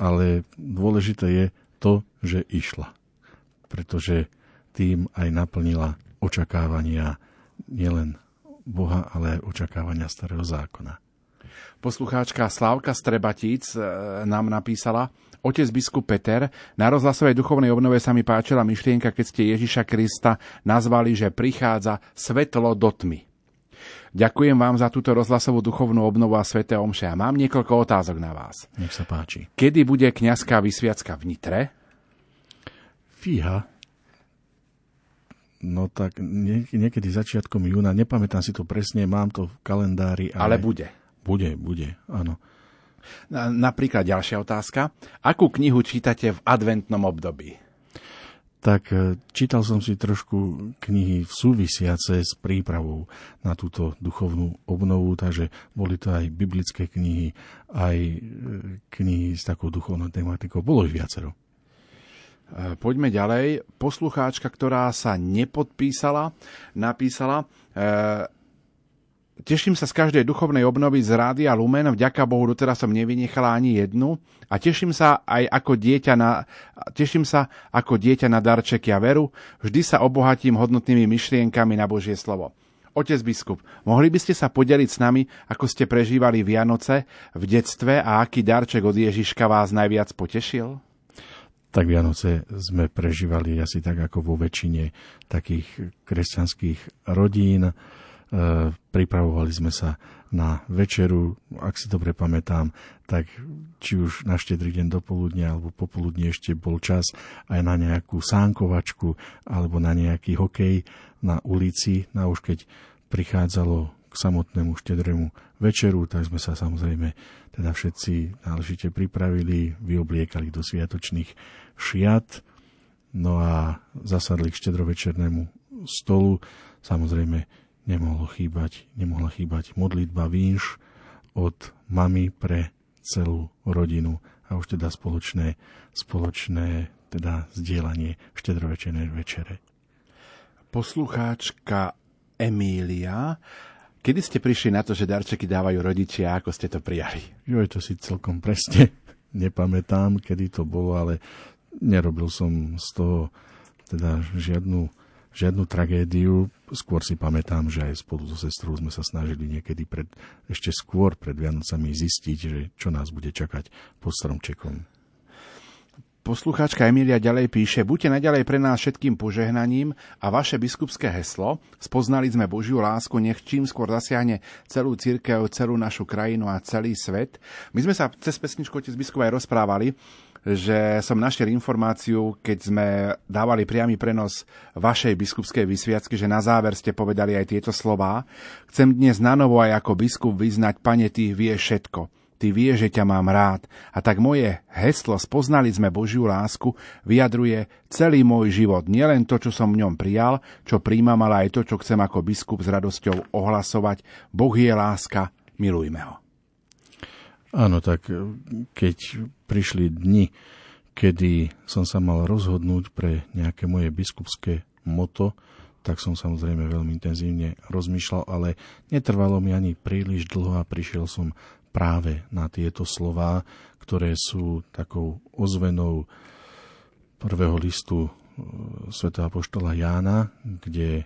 ale dôležité je to, že išla. Pretože tým aj naplnila očakávania nielen Boha, ale aj očakávania starého zákona. Poslucháčka Slávka z Trebatíc nám napísala: Otec biskup Peter, na rozhlasovej duchovnej obnove sa mi páčila myšlienka, keď ste Ježiša Krista nazvali, že prichádza svetlo do tmy. Ďakujem vám za túto rozhlasovú duchovnú obnovu a sväté omše. A mám niekoľko otázok na vás. Nech sa páči. Kedy bude kňazská vysviacka v Nitre? Fíha. No tak niekedy začiatkom júna, nepamätám si to presne, mám to v kalendári. Ale, ale bude. Bude, bude, áno. Na, napríklad ďalšia otázka. Akú knihu čítate v adventnom období? Tak čítal som si trošku knihy v súvisiace s prípravou na túto duchovnú obnovu, takže boli to aj biblické knihy, aj knihy s takou duchovnou tematikou. Bolo ich viacero. Poďme ďalej. Poslucháčka, ktorá sa nepodpísala, napísala: Teším sa z každej duchovnej obnovy z Rádia Lumen. Vďaka Bohu, doteraz som nevynechala ani jednu. A teším sa aj ako dieťa na, teším sa ako dieťa na darček ja veru. Vždy sa obohatím hodnotnými myšlienkami na Božie slovo. Otec biskup, mohli by ste sa podeliť s nami, ako ste prežívali Vianoce v detstve a aký darček od Ježiška vás najviac potešil? Tak Vianoce sme prežívali asi tak, ako vo väčšine takých kresťanských rodín. E, pripravovali sme sa na večeru, ak si dobre pamätám, tak či už na štedrý deň dopoludnia alebo popoludne ešte bol čas aj na nejakú sánkovačku alebo na nejaký hokej na ulici. No a už keď prichádzalo k samotnému štedrému večeru, tak sme sa samozrejme teda všetci náležite pripravili, vyobliekali do sviatočných šiat, no a zasadli k štedrovečernému stolu. Samozrejme Nemohlo chýbať, nemohla chýbať modlitba výš od mami pre celú rodinu a už teda spoločné, spoločné teda zdieľanie štedrovečernej večere. Poslucháčka Emília, kedy ste prišli na to, že darčeky dávajú rodičia, ako ste to prijali? Joj, to si celkom presne nepamätám, kedy to bolo, ale nerobil som z toho teda žiadnu Žiadnu tragédiu, skôr si pamätám, že aj spolu so sestrou sme sa snažili niekedy pred, ešte skôr pred Vianocami zistiť, že čo nás bude čakať pod stromčekom. Poslucháčka Emília ďalej píše: Buďte naďalej pre nás všetkým požehnaním a vaše biskupské heslo Spoznali sme Božiu lásku, nech čím skôr zasiahne celú cirkev, celú našu krajinu a celý svet. My sme sa cez pesničku Otec biskup aj rozprávali, že som našiel informáciu, keď sme dávali priamy prenos vašej biskupskej vysviacky, že na záver ste povedali aj tieto slová: Chcem dnes nanovo aj ako biskup vyznať, Pane, Ty vieš všetko. Ty vieš, že ťa mám rád. A tak moje heslo Spoznali sme Božiu lásku vyjadruje celý môj život. Nielen to, čo som v ňom prijal, čo príjmam, ale aj to, čo chcem ako biskup s radosťou ohlasovať. Boh je láska, milujme ho. Áno, tak keď prišli dni, kedy som sa mal rozhodnúť pre nejaké moje biskupské motto, tak som samozrejme veľmi intenzívne rozmýšľal, ale netrvalo mi ani príliš dlho a prišiel som práve na tieto slová, ktoré sú takou ozvenou prvého listu svätého apoštola Jána, kde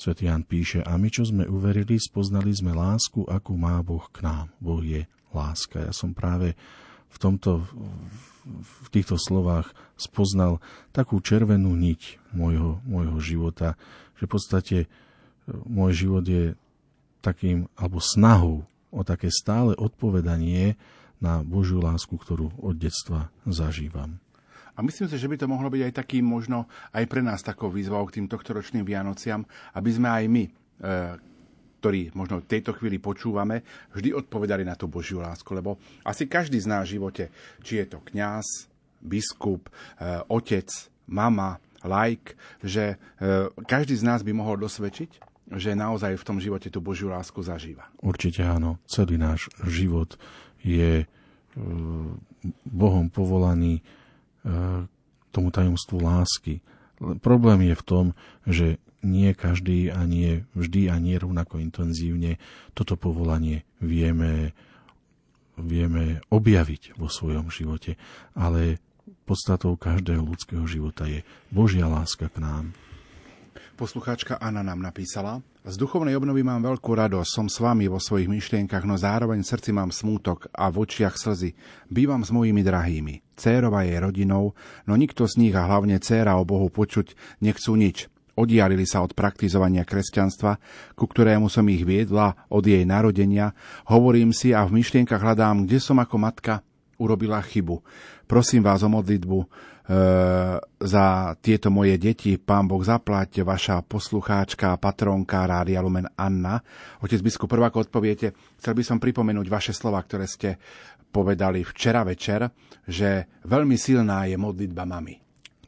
svätý Ján píše: A my, čo sme uverili, spoznali sme lásku, akú má Boh k nám. Boh je láska. Ja som práve v tomto, v týchto slovách spoznal takú červenú niť môjho, môjho života, že v podstate môj život je takým, alebo snahou o také stále odpovedanie na Božiu lásku, ktorú od detstva zažívam. A myslím si, že by to mohlo byť aj takým možno aj pre nás takou výzvou k tým tohtoročným Vianociam, aby sme aj my, e- ktorí možno v tejto chvíli počúvame, vždy odpovedali na tú Božiu lásku, lebo asi každý zná v živote, či je to kňaz, biskup, e, otec, mama, laik, že e, každý z nás by mohol dosvedčiť, že naozaj v tom živote tú Božiu lásku zažíva. Určite áno, celý náš život je e, Bohom povolaný k e, tomu tajomstvu lásky. Problém je v tom, že nie každý a nie vždy a nie rovnako intenzívne toto povolanie vieme, vieme objaviť vo svojom živote, ale podstatou každého ľudského života je Božia láska k nám. Poslucháčka Anna nám napísala: Z duchovnej obnovy mám veľkú radosť, som s vami vo svojich myšlienkach, no zároveň v srdci mám smútok a v očiach slzy. Bývam s mojimi drahými, dcérova jej rodinou, no nikto z nich a hlavne dcéra o Bohu počuť nechcú nič. Oddialili sa od praktizovania kresťanstva, ku ktorému som ich viedla od jej narodenia. Hovorím si a v myšlienkach hľadám, kde som ako matka urobila chybu. Prosím vás o modlitbu e, za tieto moje deti. Pán Boh zaplať, vaša poslucháčka, patrónka Rádia Lumen Anna. Otec biskup, prvá, ako odpoviete, chcel by som pripomenúť vaše slova, ktoré ste povedali včera večer, že veľmi silná je modlitba mami.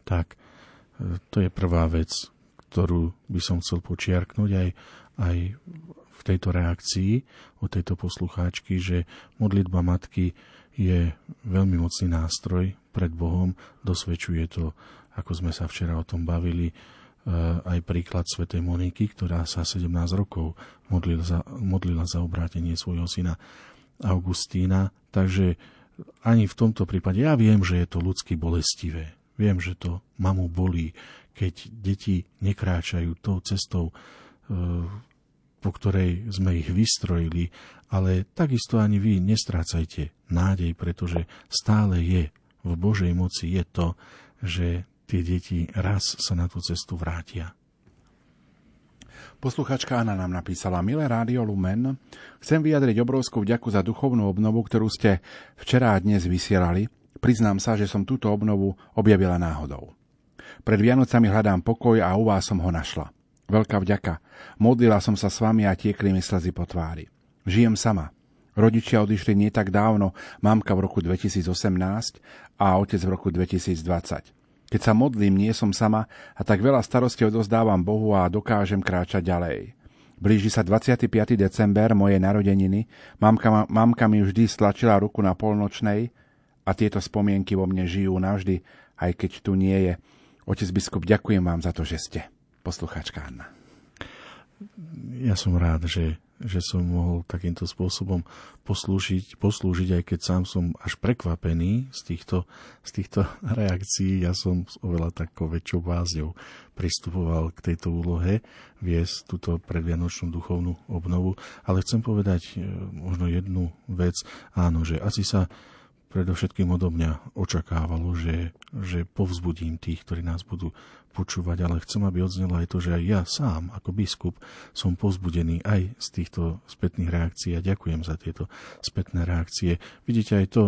Tak, to je prvá vec, ktorú by som chcel počiarknúť aj, aj v tejto reakcii od tejto poslucháčky, že modlitba matky je veľmi mocný nástroj pred Bohom. Dosvedčuje to, ako sme sa včera o tom bavili, aj príklad svätej Moniky, ktorá sa sedemnásť rokov modlila za, modlila za obrátenie svojho syna Augustína. Takže ani v tomto prípade, ja viem, že je to ľudsky bolestivé. Viem, že to mamu bolí, keď deti nekráčajú tou cestou, po ktorej sme ich vystrojili, ale takisto ani vy nestrácajte nádej, pretože stále je v Božej moci je to, že tie deti raz sa na tú cestu vrátia. Posluchačka Anna nám napísala: Milé Rádio Lumen, chcem vyjadriť obrovskú vďaku za duchovnú obnovu, ktorú ste včera a dnes vysielali. Priznám sa, že som túto obnovu objavila náhodou. Pred Vianocami hľadám pokoj a u vás som ho našla. Veľká vďaka. Modlila som sa s vami a tiekli mi slzy po tvári. Žijem sama. Rodičia odišli nie tak dávno, mamka v roku dvetisíc osemnásť a otec v roku dvetisíc dvadsať. Keď sa modlím, nie som sama a tak veľa starostí odozdávam Bohu a dokážem kráčať ďalej. Blíži sa dvadsiateho piateho december, moje narodeniny. Mamka, mamka mi vždy stlačila ruku na polnočnej a tieto spomienky vo mne žijú navždy, aj keď tu nie je. Otec biskup, ďakujem vám za to, že ste. Poslucháčka Anna. Ja som rád, že, že som mohol takýmto spôsobom poslúžiť, poslúžiť, aj keď sám som až prekvapený z týchto, z týchto reakcií. Ja som s oveľa takou väčšou bázňou pristupoval k tejto úlohe, viesť túto predvianočnú duchovnú obnovu. Ale chcem povedať možno jednu vec. Áno, že asi sa predovšetkým odo mňa očakávalo, že, že povzbudím tých, ktorí nás budú počúvať, ale chcem, aby odznelo aj to, že aj ja sám, ako biskup, som povzbudený aj z týchto spätných reakcií a ďakujem za tieto spätné reakcie. Vidíte, aj to,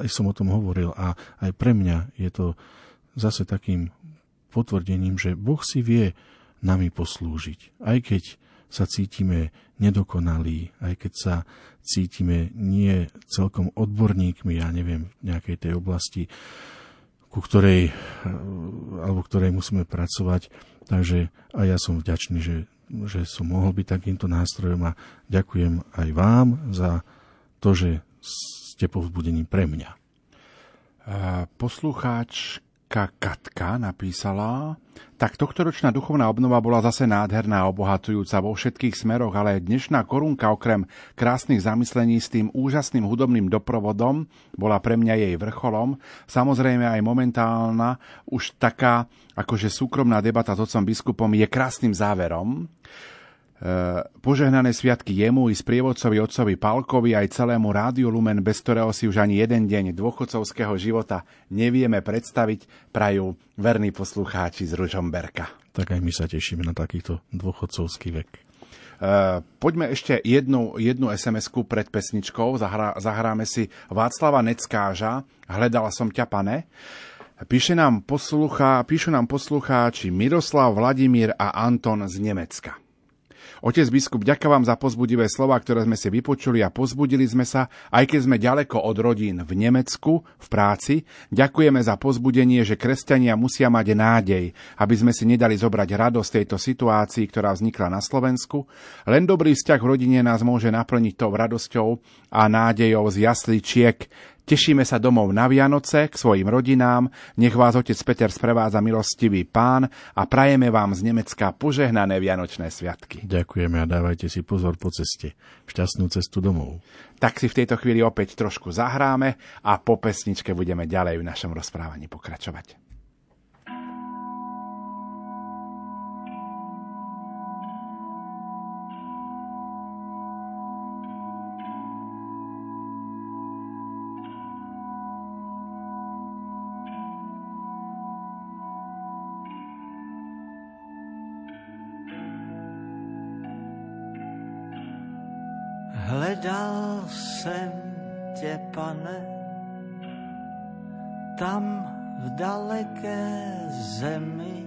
aj som o tom hovoril a aj pre mňa je to zase takým potvrdením, že Boh si vie nami poslúžiť, aj keď sa cítime nedokonalí, aj keď sa cítime nie celkom odborníkmi, ja neviem, v nejakej tej oblasti, ku ktorej, alebo ktorej musíme pracovať. Takže aj ja som vďačný, že, že som mohol byť takýmto nástrojom a ďakujem aj vám za to, že ste povzbudení pre mňa. Poslucháčka Katka napísala: Tak tohtoročná duchovná obnova bola zase nádherná a obohacujúca vo všetkých smeroch, ale dnešná korunka okrem krásnych zamyslení s tým úžasným hudobným doprovodom bola pre mňa jej vrcholom. Samozrejme aj momentálna, už taká akože súkromná debata s otcom biskupom je krásnym záverom. Požehnané sviatky jemu i sprievodcovi otcovi Pálkovi aj celému Rádiu Lumen, bez ktorého si už ani jeden deň dôchodcovského života nevieme predstaviť, prajú verní poslucháči z Ružomberka. Tak aj my sa tešíme na takýto dôchodcovský vek. Uh, poďme ešte jednu, jednu es em esku pred pesničkou. Zahra, zahráme si Václava Neckáža Hľadala som ťa, pane. Píše nám posluchá, píšu nám poslucháči Miroslav, Vladimír a Anton z Nemecka. Otec biskup, ďakujem vám za povzbudivé slová, ktoré sme si vypočuli a povzbudili sme sa, aj keď sme ďaleko od rodín v Nemecku, v práci. Ďakujeme za povzbudenie, že kresťania musia mať nádej, aby sme si nedali zobrať radosť tejto situácii, ktorá vznikla na Slovensku. Len dobrý vzťah v rodine nás môže naplniť tou radosťou a nádejou z jasličiek. Tešíme sa domov na Vianoce, k svojim rodinám. Nech vás otec Peter sprevádza milostivý pán a prajeme vám z Nemecka požehnané vianočné sviatky. Ďakujeme a dávajte si pozor po ceste. Šťastnú cestu domov. Tak si v tejto chvíli opäť trošku zahráme a po pesničke budeme ďalej v našom rozprávaní pokračovať. Hledal jsem tě, pane, tam v daleké zemi,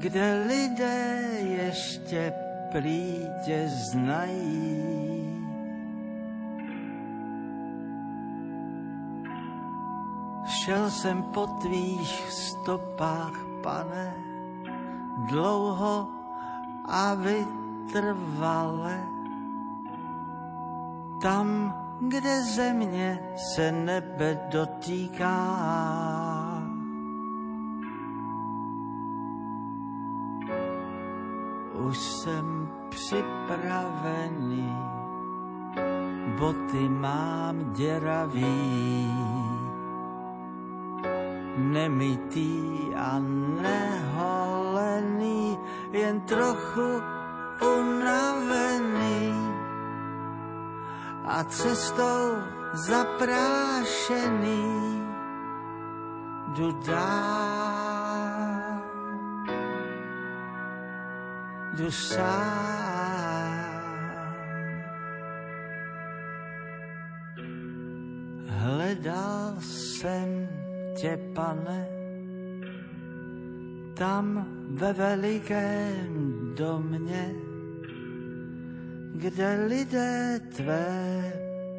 kde lidé ještě plítě znají. Šel jsem po tvých stopách, pane, dlouho a vytrvale, tam kde země se nebe dotýká. Už jsem připravený, boty mám děravý, nemytý a neholený, jen trochu unavený a cestou zaprášený. Jdu dál, jdu sám. Hledal jsem tě, pane, tam ve velikém domě, kde lidé tvé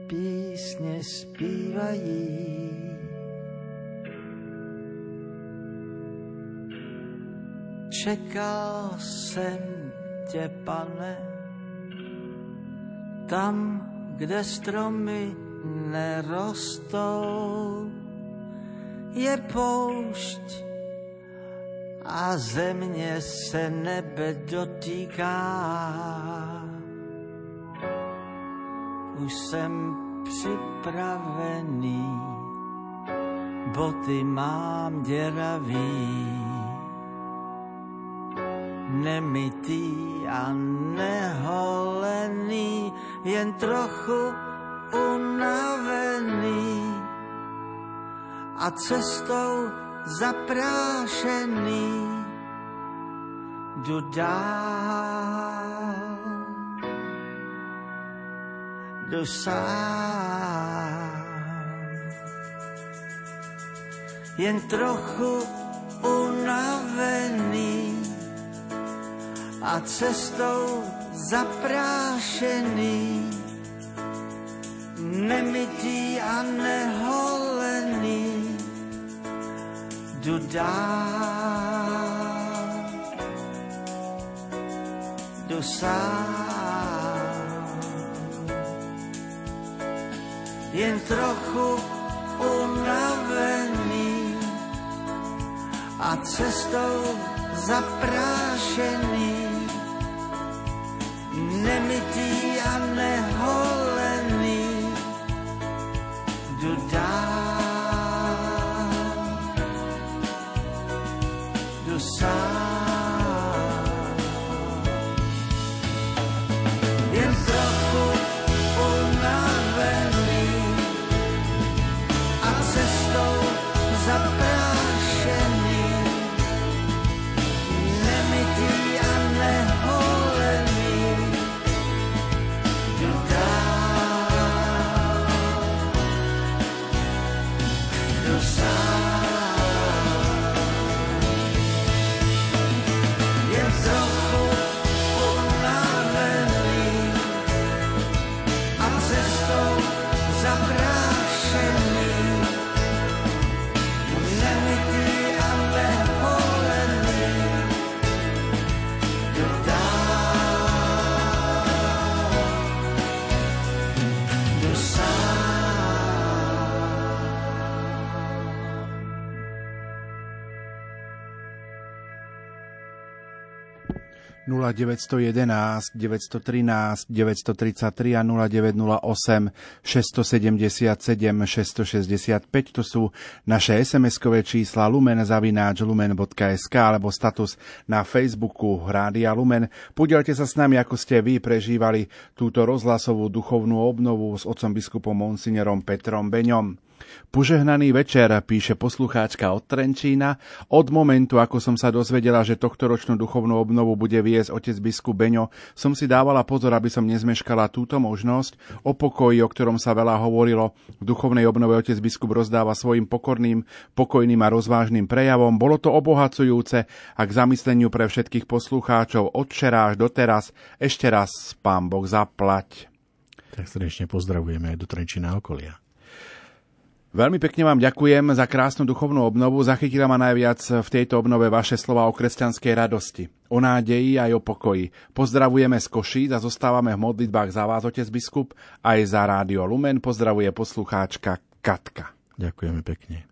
písně zpívají. Čekal jsem tě, pane, tam, kde stromy nerostou, je poušť a země se nebe dotýká. Už jsem připravený, boty mám děravý, nemytý a neholený, jen trochu unavený a cestou zaprášený. Jdu dál, jdu sám, jen trochu unavený a cestou zaprášený, nemytý a neholený. Jdu dál, jdu sám, jen trochu unavený a cestou zaprášený, nemytý a neholený. Jdu dál, jdu sám, jen trochu unavený a cestou zaprášený, nemytý a neholený. Jdu dál, nula deväť jedna jedna, deväť jedna tri, deväť tri tri a nula deväť nula osem, šesť sedem sedem, šesť šesť päť. To sú naše es em eskové čísla lumen zavináč lumen bodka es ká alebo status na Facebooku Rádia Lumen. Podielte sa s nami, ako ste vy prežívali túto rozhlasovú duchovnú obnovu s otcom biskupom monsignorom Petrom Beňom. Požehnaný večer, píše poslucháčka od Trenčína. Od momentu, ako som sa dozvedela, že tohtoročnú duchovnú obnovu bude viesť otec biskup Beňo, som si dávala pozor, aby som nezmeškala túto možnosť. O pokoji, o ktorom sa veľa hovorilo, v duchovnej obnove otec biskup rozdáva svojim pokorným, pokojným a rozvážnym prejavom. Bolo to obohacujúce a k zamysleniu pre všetkých poslucháčov od včera až doteraz. Ešte raz Pán Boh zaplať. Tak srdečne pozdravujeme aj do Trenčína okolia. Veľmi pekne vám ďakujem za krásnu duchovnú obnovu. Zachytila ma najviac v tejto obnove vaše slova o kresťanskej radosti. o nádeji aj o pokoji. Pozdravujeme z Košíc a zostávame v modlitbách za vás, otec biskup, aj za Rádio Lumen. Pozdravuje poslucháčka Katka. Ďakujeme pekne.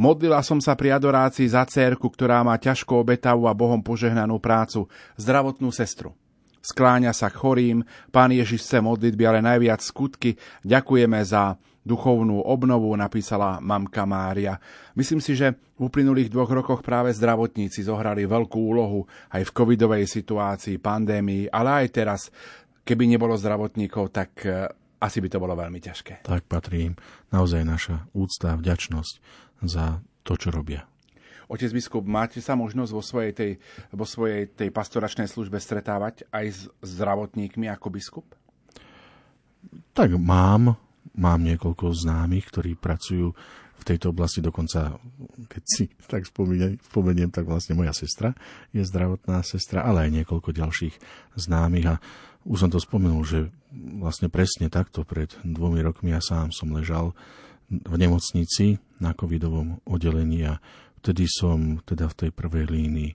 Modlila som sa pri adorácii za dcérku, ktorá má ťažko obetavú a Bohom požehnanú prácu, zdravotnú sestru. Skláňa sa k chorým, Pán Ježiš chce modlitby, ale najviac skutky. Ďakujeme za duchovnú obnovu, napísala mamka Mária. Myslím si, že v uplynulých dvoch rokoch práve zdravotníci zohrali veľkú úlohu aj v covidovej situácii, pandémii, ale aj teraz, keby nebolo zdravotníkov, tak asi by to bolo veľmi ťažké. Tak patrí im naozaj naša úcta a vďačnosť za to, čo robia. Otec biskup, máte sa možnosť vo svojej tej, vo svojej tej pastoračnej službe stretávať aj s zdravotníkmi ako biskup? Tak mám. Mám niekoľko známych, ktorí pracujú v tejto oblasti. Dokonca, keď si tak spomeniem, spomeniem, tak vlastne moja sestra je zdravotná sestra, ale aj niekoľko ďalších známych. A už som to spomenul, že vlastne presne takto pred dvomi rokmi ja sám som ležal v nemocnici na covidovom oddelení a vtedy som teda v tej prvej línii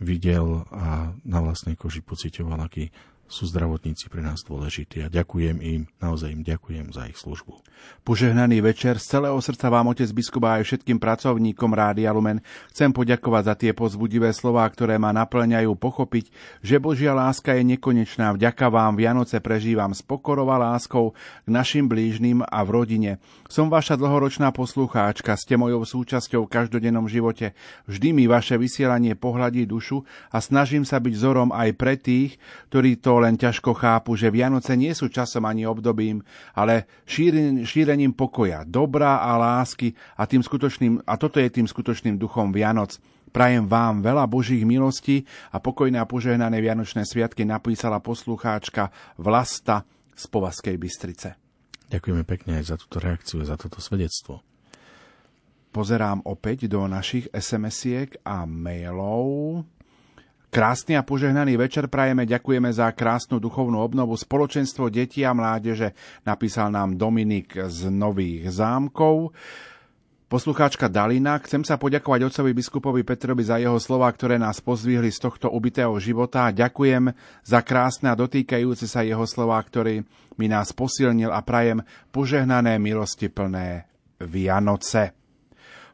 videl a na vlastnej koži pociťoval, aký sú zdravotníci pre nás dôležití a ďakujem im, naozaj im ďakujem za ich službu. Požehnaný večer z celého srdca vám, otec biskup, a aj všetkým pracovníkom Rádia Lumen chcem poďakovať za tie povzbudivé slová, ktoré ma naplňajú pochopiť, že Božia láska je nekonečná. Vďaka vám Vianoce prežívam s pokorou a láskou k našim blížnym a v rodine. Som vaša dlhoročná poslucháčka, ste mojou súčasťou v každodennom živote. Vždy mi vaše vysielanie pohľadí dušu a snažím sa byť vzorom aj pre tých, ktorí to len ťažko chápu, že Vianoce nie sú časom ani obdobím, ale šíren, šírením pokoja, dobra a lásky a, tým skutočným, a toto je tým skutočným duchom Vianoc. Prajem vám veľa Božích milostí a pokojné a požehnané Vianočné sviatky, napísala poslucháčka Vlasta z Povazkej Bystrice. Ďakujeme pekne aj za túto reakciu, za toto svedectvo. Pozerám opäť do našich es em esiek a mailov. Krásny a požehnaný večer prajeme, ďakujeme za krásnu duchovnú obnovu spoločenstvo detí a mládeže, napísal nám Dominik z Nových Zámkov. Poslucháčka Dalina, chcem sa poďakovať otcovi biskupovi Petrovi za jeho slová, ktoré nás pozdvihli z tohto ubitého života. Ďakujem za krásne a dotýkajúce sa jeho slová, ktorý mi nás posilnil a prajem požehnané milosti plné Vianoce.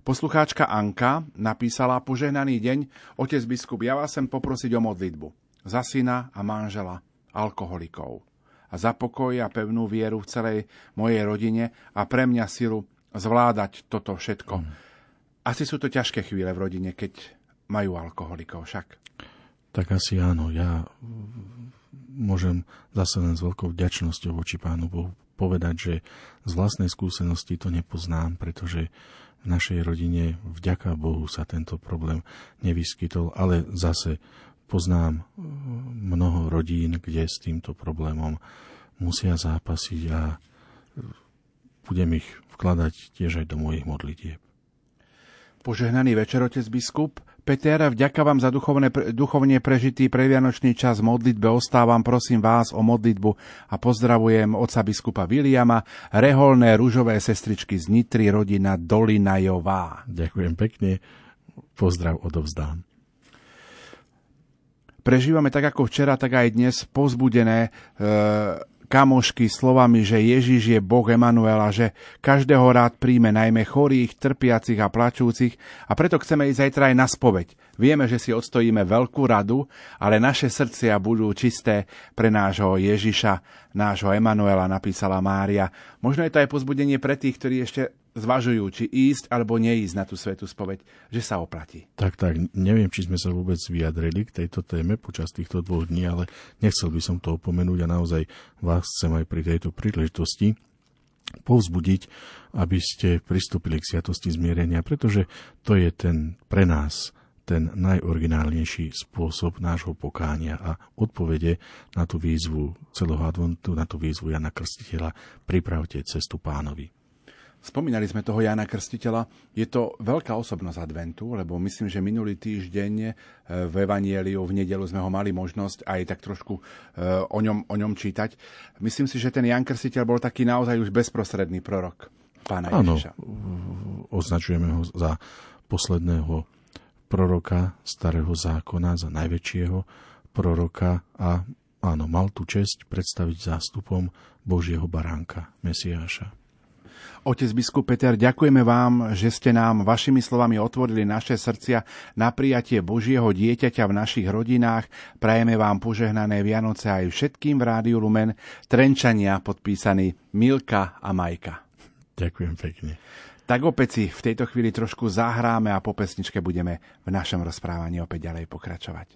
Poslucháčka Anka napísala: požehnaný deň, otec biskup, ja vás sem poprosiť o modlitbu za syna a manžela alkoholikov a za pokoj a pevnú vieru v celej mojej rodine a pre mňa silu zvládať toto všetko. Mm. Asi sú to ťažké chvíle v rodine, keď majú alkoholikov však. Tak asi áno, ja môžem zase len s veľkou vďačnosťou voči Pánu Bohu povedať, že z vlastnej skúsenosti to nepoznám, pretože v našej rodine, vďaka Bohu, sa tento problém nevyskytol, ale zase poznám mnoho rodín, kde s týmto problémom musia zápasiť a budem ich vkladať tiež aj do mojich modlitieb. Požehnaný večer, otec biskup. Peter, vďaka vám za duchovne, duchovne prežitý previanočný čas v modlitbe. Ostávam, prosím vás o modlitbu a pozdravujem otca biskupa Viliama, reholné ružové sestričky z Nitry, rodina Dolinajová. Ďakujem pekne, pozdrav odovzdám. Prežívame tak ako včera, tak aj dnes povzbudené e- kamošky slovami, že Ježiš je Boh Emanuela, že každého rád príjme, najmä chorých, trpiacich a plačúcich, a preto chceme ísť zajtra aj na spoveď. Vieme, že si odstojíme veľkú radu, ale naše srdcia budú čisté pre nášho Ježiša, nášho Emanuela, napísala Mária. Možno je to aj pozbudenie pre tých, ktorí ešte zvažujú, či ísť alebo neísť na tú svätú spoveď, že sa oplatí. Tak, tak, neviem, či sme sa vôbec vyjadrili k tejto téme počas týchto dvoch dní, ale nechcel by som to opomenúť a naozaj vás chcem aj pri tejto príležitosti povzbudiť, aby ste pristúpili k sviatosti zmierenia, pretože to je ten pre nás ten najoriginálnejší spôsob nášho pokánia a odpovede na tú výzvu celého adventu, na tú výzvu Jana Krstiteľa: pripravte cestu Pánovi. Spomínali sme toho Jana Krstiteľa. Je to veľká osobnosť adventu, lebo myslím, že minulý týždeň v Evanieliu v nedeľu sme ho mali možnosť aj tak trošku o ňom, o ňom čítať. Myslím si, že ten Jan Krstiteľ bol taký naozaj už bezprostredný prorok Pána Ježiša. Áno, označujeme ho za posledného proroka Starého zákona, za najväčšieho proroka a áno, mal tú česť predstaviť zástupom Božieho baránka, Mesiáša. Otec biskup Peter, ďakujeme vám, že ste nám vašimi slovami otvorili naše srdcia na prijatie Božieho dieťaťa v našich rodinách. Prajeme vám požehnané Vianoce aj všetkým v Rádiu Lumen. Trenčania, podpísaní Milka a Majka. Ďakujem pekne. Tak opäť si v tejto chvíli trošku zahráme a po pesničke budeme v našom rozprávaní opäť ďalej pokračovať.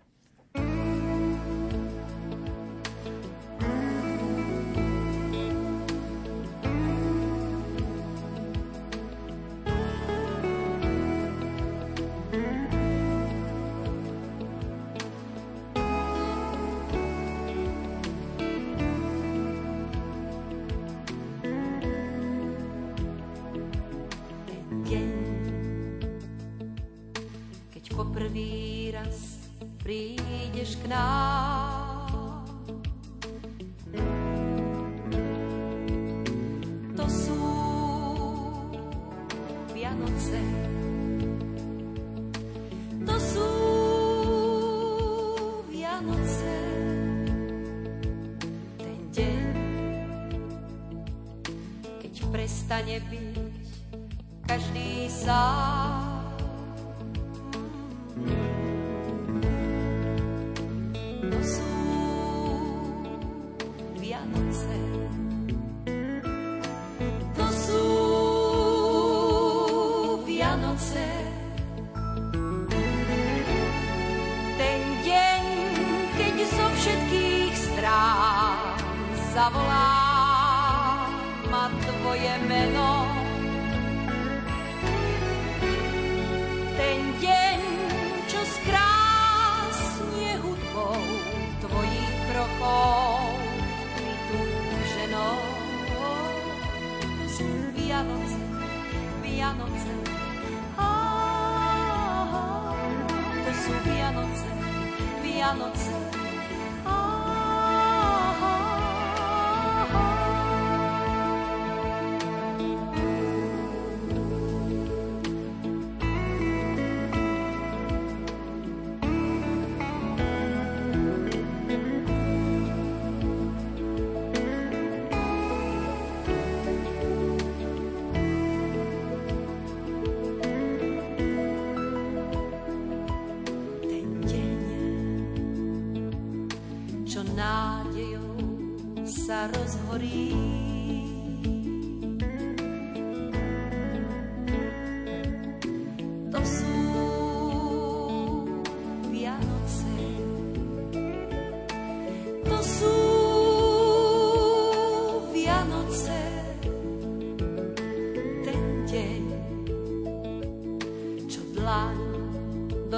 Prestane byť každý sám. To sú Vianoce. To sú Vianoce. Ten deň, keď zo všetkých strán zavolá tvoje meno. Ten deň, čo skrásne hudbou tvojich krokov vytúženo. To sú Vianoce, Vianoce. Ah, to sú Vianoce, Vianoce.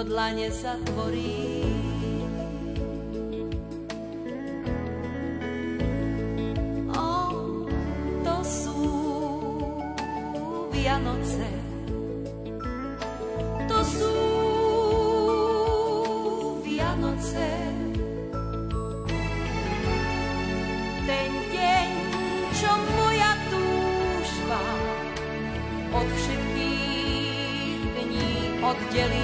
Dlane zatvorí. Oh, to sú Vianoce. To sú Vianoce. Ten deň, čo moja túžba od všetkých dní oddelí.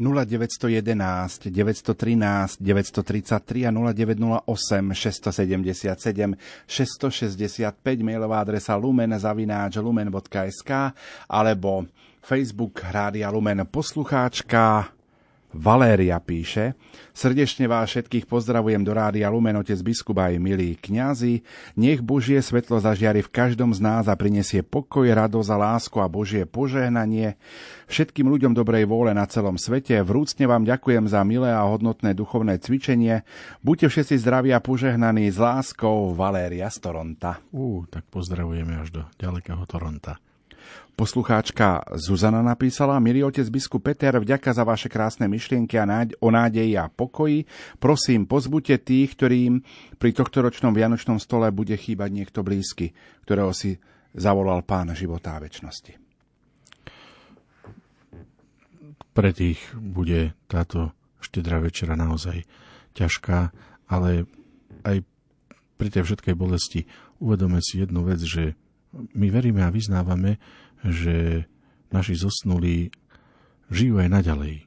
nula deväť jedna jedna, deväť jedna tri, deväť tri tri a nula deväť nula osem, šesť sedem sedem, šesť šesť päť, mailová adresa lumen zavináč lumen bodka es ká alebo Facebook Rádia Lumen. Poslucháčka Valéria píše: Srdečne vás všetkých pozdravujem do Rádia Lumen, otec biskup aj milí kňazi. Nech Božie svetlo zažiari v každom z nás a prinesie pokoj, radosť a lásku a Božie požehnanie všetkým ľuďom dobrej vôle na celom svete. Vrúcne vám ďakujem za milé a hodnotné duchovné cvičenie. Buďte všetci zdraví a požehnaní, s láskou, Valéria z Toronta. Ú, tak pozdravujeme až do ďalekého Toronta. Poslucháčka Zuzana napísala: Milý otec biskup Peter, vďaka za vaše krásne myšlienky a náde- o nádeji a pokoji. Prosím, pozbuďte tých, ktorým pri tohtoročnom vianočnom stole bude chýbať niekto blízky, ktorého si zavolal Pán života a večnosti. Pre tých bude táto štedrá večera naozaj ťažká, ale aj pri tej všetkej bolesti uvedome si jednu vec, že my veríme a vyznávame, že naši zosnulí žijú aj naďalej.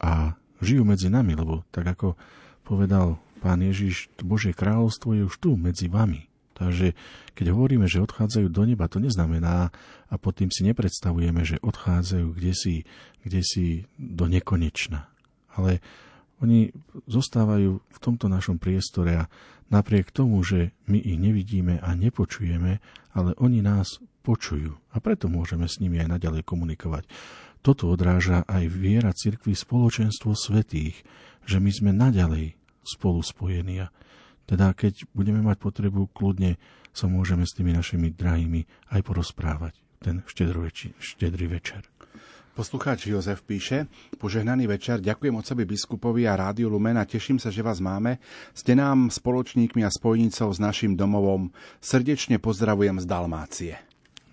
A žijú medzi nami, lebo tak ako povedal Pán Ježiš, Božie kráľovstvo je už tu medzi vami. Takže keď hovoríme, že odchádzajú do neba, to neznamená a pod tým si nepredstavujeme, že odchádzajú kdesi, kdesi do nekonečna. Ale oni zostávajú v tomto našom priestore a napriek tomu, že my ich nevidíme a nepočujeme, ale oni nás počujú a preto môžeme s nimi aj naďalej komunikovať. Toto odráža aj viera cirkvi, spoločenstvo svätých, že my sme naďalej spolu spojení. Teda keď budeme mať potrebu, kľudne sa môžeme s tými našimi drahými aj porozprávať ten štedrý večer. Poslucháč Jozef píše: Požehnaný večer, ďakujem otcovi biskupovi a Rádiu Lumen a teším sa, že vás máme. Ste nám spoločníkmi a spojnicou s našim domovom. Srdečne pozdravujem z Dalmácie.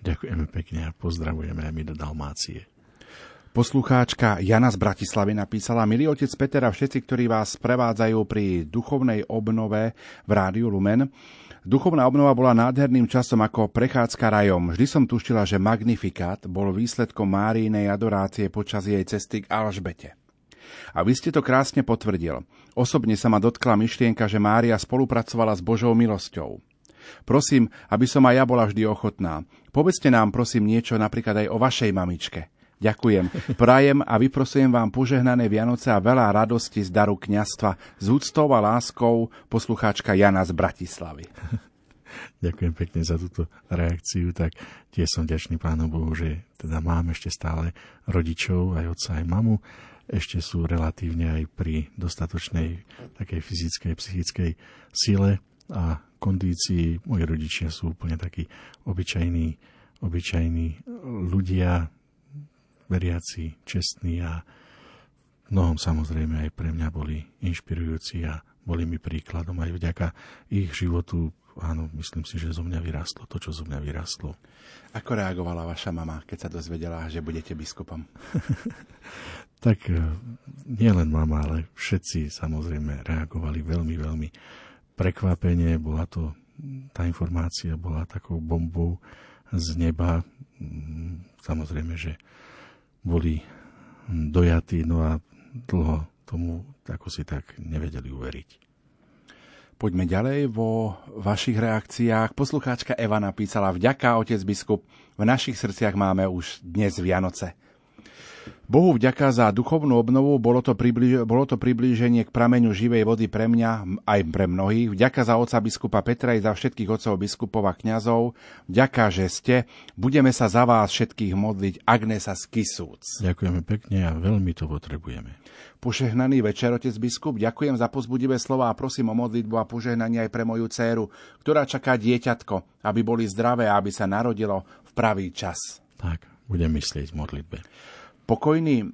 Ďakujeme pekne a pozdravujeme aj my do Dalmácie. Poslucháčka Jana z Bratislavy napísala: Milý otec Peter a všetci, ktorí vás prevádzajú pri duchovnej obnove v Rádiu Lumen. Duchovná obnova bola nádherným časom ako prechádzka rajom. Vždy som tušila, že Magnifikát bol výsledkom Máriinej adorácie počas jej cesty k Alžbete. A vy ste to krásne potvrdil. Osobne sa ma dotkla myšlienka, že Mária spolupracovala s Božou milosťou. Prosím, aby som aj ja bola vždy ochotná. Povedzte nám prosím niečo napríklad aj o vašej mamičke. Ďakujem, prajem a vyprosujem vám požehnané Vianoce a veľa radosti z daru kňazstva. S úctou a láskou, poslucháčka Jana z Bratislavy. Ďakujem pekne za túto reakciu. Tak tiež som vďačný Pánu Bohu, že teda mám ešte stále rodičov, aj otca, aj mamu. Ešte sú relatívne aj pri dostatočnej takej fyzickej, psychickej sile a kondícii. Moji rodičia sú úplne takí obyčajní, obyčajní ľudia, veriaci, čestní a mnohom samozrejme aj pre mňa boli inšpirujúci a boli mi príkladom aj vďaka ich životu. Áno, myslím si, že zo mňa vyrástlo to, čo zo mňa vyrástlo. Ako reagovala vaša mama, keď sa dozvedela, že budete biskupom? Tak nie len mama, ale všetci samozrejme reagovali veľmi, veľmi prekvapene. Bola to, tá informácia bola takou bombou z neba. Samozrejme, že boli dojatí, no a dlho tomu ako si tak nevedeli uveriť. Poďme ďalej vo vašich reakciách. Poslucháčka Eva napísala: Vďaka, otec biskup, v našich srdciach máme už dnes Vianoce. Bohu vďaka za duchovnú obnovu, bolo to, približ, bolo to priblíženie k prameňu živej vody pre mňa, aj pre mnohých. Vďaka za otca biskupa Petra i za všetkých otcov biskupov a kňazov. Vďaka, že ste. Budeme sa za vás všetkých modliť. Agnesa z Kisúc. Ďakujeme pekne a veľmi to potrebujeme. Požehnaný večer, otec biskup. Ďakujem za pozbudivé slova a prosím o modlitbu a požehnanie aj pre moju dcéru, ktorá čaká dieťatko, aby boli zdravé a aby sa narodilo v pravý čas. Tak, budem myslieť v modlitbe. Pokojný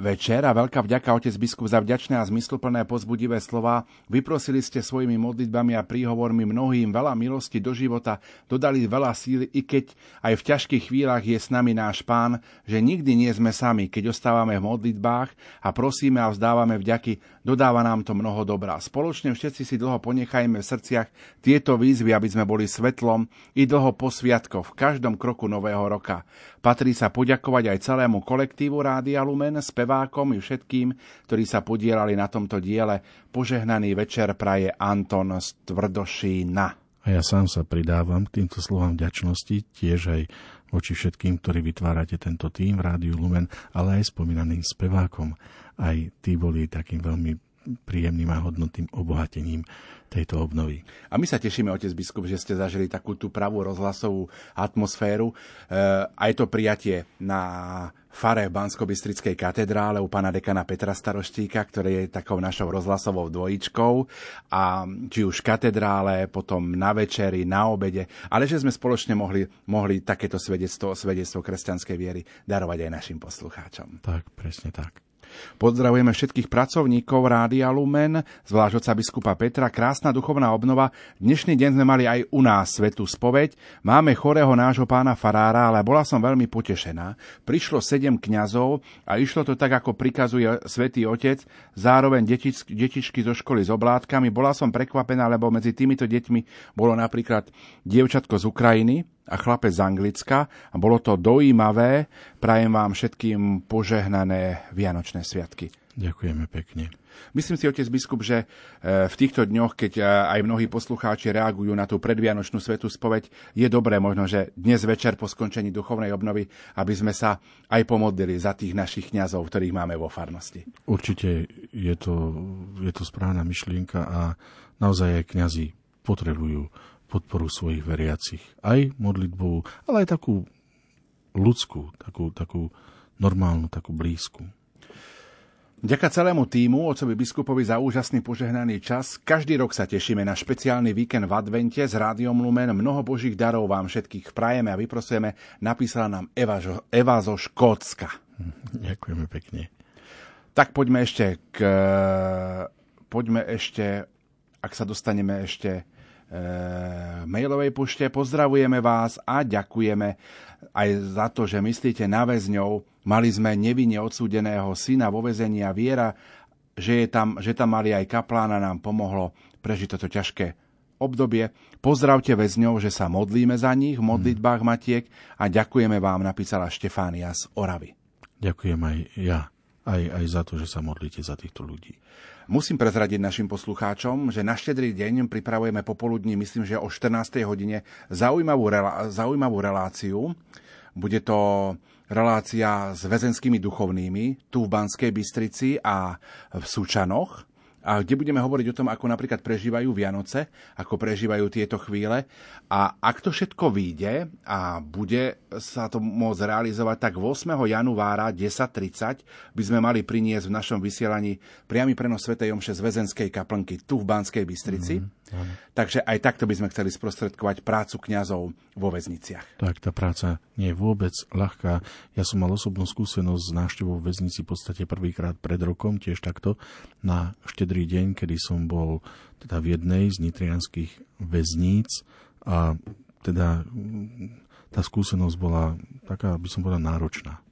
večer a veľká vďaka, otec biskup, za vďačné a zmysluplné pozbudivé slova. Vyprosili ste svojimi modlitbami a príhovormi mnohým veľa milosti do života, dodali veľa síly, i keď aj v ťažkých chvíľach je s nami náš Pán, že nikdy nie sme sami, keď ostávame v modlitbách a prosíme a vzdávame vďaky, dodáva nám to mnoho dobrá. Spoločne všetci si dlho ponechajme v srdciach tieto výzvy, aby sme boli svetlom i dlho po sviatkoch v každom kroku nového roka. Patrí sa poďakovať aj celému kolektívu Rádia Lumen, spevákom i všetkým, ktorí sa podielali na tomto diele. Požehnaný večer praje Anton z Tvrdošína. A A ja sám sa pridávam k týmto slovám vďačnosti, tiež aj voči všetkým, ktorí vytvárate tento tím v Rádiu Lumen, ale aj spomínaným spevákom. Aj tí boli takým veľmi príjemným a hodnotným obohatením tejto obnovy. A my sa tešíme, otec biskup, že ste zažili takú tú pravú rozhlasovú atmosféru. E, aj to prijatie na fare Banskobystrickej katedrále u pána dekana Petra Staroštíka, ktorý je takou našou rozhlasovou dvojičkou. A či už v katedrále, potom na večeri, na obede. Ale že sme spoločne mohli, mohli takéto svedectvo, svedectvo kresťanskej viery darovať aj našim poslucháčom. Tak, presne tak. Pozdravujeme všetkých pracovníkov Rádia Lumen, zvlášť otca biskupa Petra. Krásna duchovná obnova. Dnešný deň sme mali aj u nás svätú spoveď. Máme chorého nášho pána farára, ale bola som veľmi potešená. Prišlo sedem kňazov a išlo to tak, ako prikazuje svätý otec. Zároveň detičky, detičky zo školy s oblátkami. Bola som prekvapená, lebo medzi týmito deťmi bolo napríklad dievčatko z Ukrajiny a chlapec z Anglicka. A bolo to dojímavé. Prajem vám všetkým požehnané vianočné sviatky. Ďakujeme pekne. Myslím si, otec biskup, že v týchto dňoch, keď aj mnohí poslucháči reagujú na tú predvianočnú svätú spoveď, je dobré možno, že dnes večer po skončení duchovnej obnovy, aby sme sa aj pomodlili za tých našich kňazov, ktorých máme vo farnosti. Určite je to, je to správna myšlienka a naozaj aj kňazi potrebujú podporu svojich veriacich. Aj modlitbou, ale aj takú ľudskú, takú, takú normálnu, takú blízku. Ďaká celému tímu, otcovi biskupovi za úžasný požehnaný čas. Každý rok sa tešíme na špeciálny víkend v advente s Rádiom Lumen. Mnoho božích darov vám všetkých prajeme a vyprosujeme. Napísala nám Eva, Eva zo Škótska. Ďakujeme pekne. Tak poďme ešte k... Poďme ešte, ak sa dostaneme ešte mailovej pošte. Pozdravujeme vás a ďakujeme aj za to, že myslíte na väzňov. Mali sme nevinne odsúdeného syna vo väzení a viera, že, je tam, že tam mali aj kaplána, nám pomohlo prežiť toto ťažké obdobie. Pozdravte väzňov, že sa modlíme za nich v modlitbách matiek a ďakujeme vám, napísala Štefánia z Oravy. Ďakujem aj ja. Aj, aj za to, že sa modlíte za týchto ľudí. Musím prezradiť našim poslucháčom, že na štedrý deň pripravujeme popoludní, myslím, že o štrnástej hodine, zaujímavú, relá- zaujímavú reláciu. Bude to relácia s väzenskými duchovnými tu v Banskej Bystrici a v Sučanoch, a kde budeme hovoriť o tom, ako napríklad prežívajú Vianoce, ako prežívajú tieto chvíle. A ak to všetko vyjde a bude sa to môcť realizovať, tak ôsmeho januára desať tridsať by sme mali priniesť v našom vysielaní priamy prenos svätej omše z väzenskej kaplnky tu v Banskej Bystrici. Mm-hmm. Takže aj takto by sme chceli sprostredkovať prácu kňazov vo väzniciach. Tak, tá práca nie je vôbec ľahká. Ja som mal osobnú skúsenosť s návštevou v väznici v podstate prvýkrát pred rokom, tiež takto na štedrý deň, kedy som bol teda v jednej z nitrianskych väzníc a teda tá skúsenosť bola taká, by som povedal, náročná.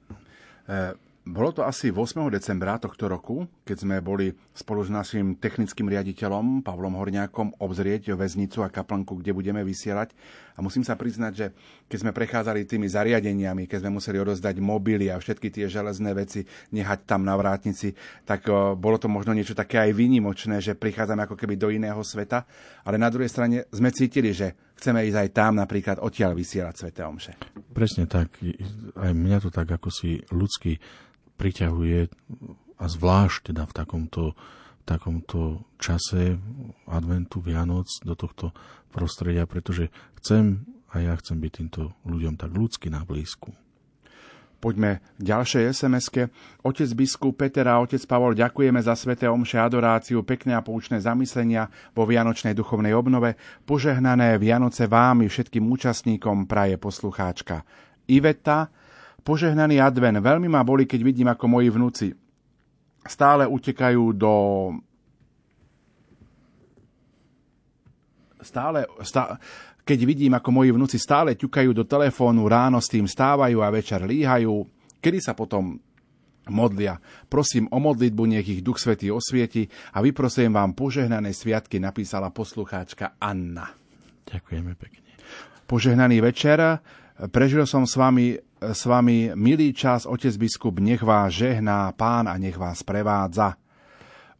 E, bolo to asi ôsmeho decembra tohto roku, keď sme boli spolu s našim technickým riaditeľom Pavlom Horňákom obzrieť väznicu a kaplnku, kde budeme vysielať. A musím sa priznať, že keď sme prechádzali tými zariadeniami, keď sme museli odozdať mobily a všetky tie železné veci nehať tam na vrátnici, tak bolo to možno niečo také aj výnimočné, že prichádzame ako keby do iného sveta, ale na druhej strane sme cítili, že chceme ísť aj tam napríklad odtiaľ vysielať sväté omše. Presne tak. Aj mňa to tak ako si ľudský priťahuje, a zvlášť teda v takomto v takomto čase adventu, Vianoc, do tohto prostredia, pretože chcem a ja chcem byť týmto ľuďom tak ľudsky na blízku. Poďme ďalšie es em eske. Otec biskup Peter a otec Pavol, ďakujeme za sväté omše, adoráciu, pekné a poučné zamyslenia vo vianočnej duchovnej obnove. Požehnané Vianoce vám i všetkým účastníkom praje poslucháčka Iveta. Požehnaný advent, veľmi ma boli, keď vidím, ako moji vnúci stále utekajú do... Stále, stá... Keď vidím, ako moji vnúci stále ťukajú do telefónu, ráno s tým stávajú a večer líhajú, kedy sa potom modlia. Prosím o modlitbu, nech ich Duch Svätý osvieti a vyprosujem vám požehnané sviatky, napísala poslucháčka Anna. Ďakujeme pekne. Požehnaný večer. Prežil som s vami, s vami milý čas, otec biskup, nech vás žehná Pán a nech vás prevádza.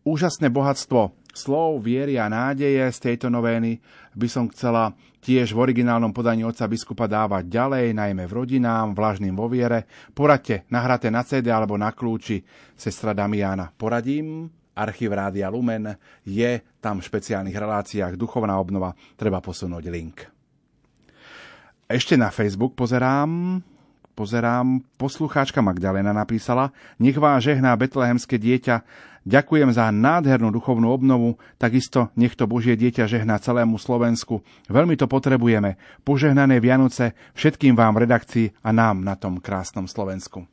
Úžasné bohatstvo slov viery a nádeje z tejto novény by som chcela tiež v originálnom podaní otca biskupa dávať ďalej, najmä v rodinám, vlažným vo viere. Poradte, nahraté na cé dé alebo na kľúči. Sestra Damiana, poradím. Archív Rádia Lumen je tam v špeciálnych reláciách Duchovná obnova. Treba posunúť link. Ešte na Facebook pozerám. Pozerám, poslucháčka Magdaléna napísala: Nech vás žehná betlehemské dieťa. Ďakujem za nádhernú duchovnú obnovu, takisto nech to Božie dieťa žehná celému Slovensku. Veľmi to potrebujeme. Požehnané Vianoce všetkým vám v redakcii a nám na tom krásnom Slovensku.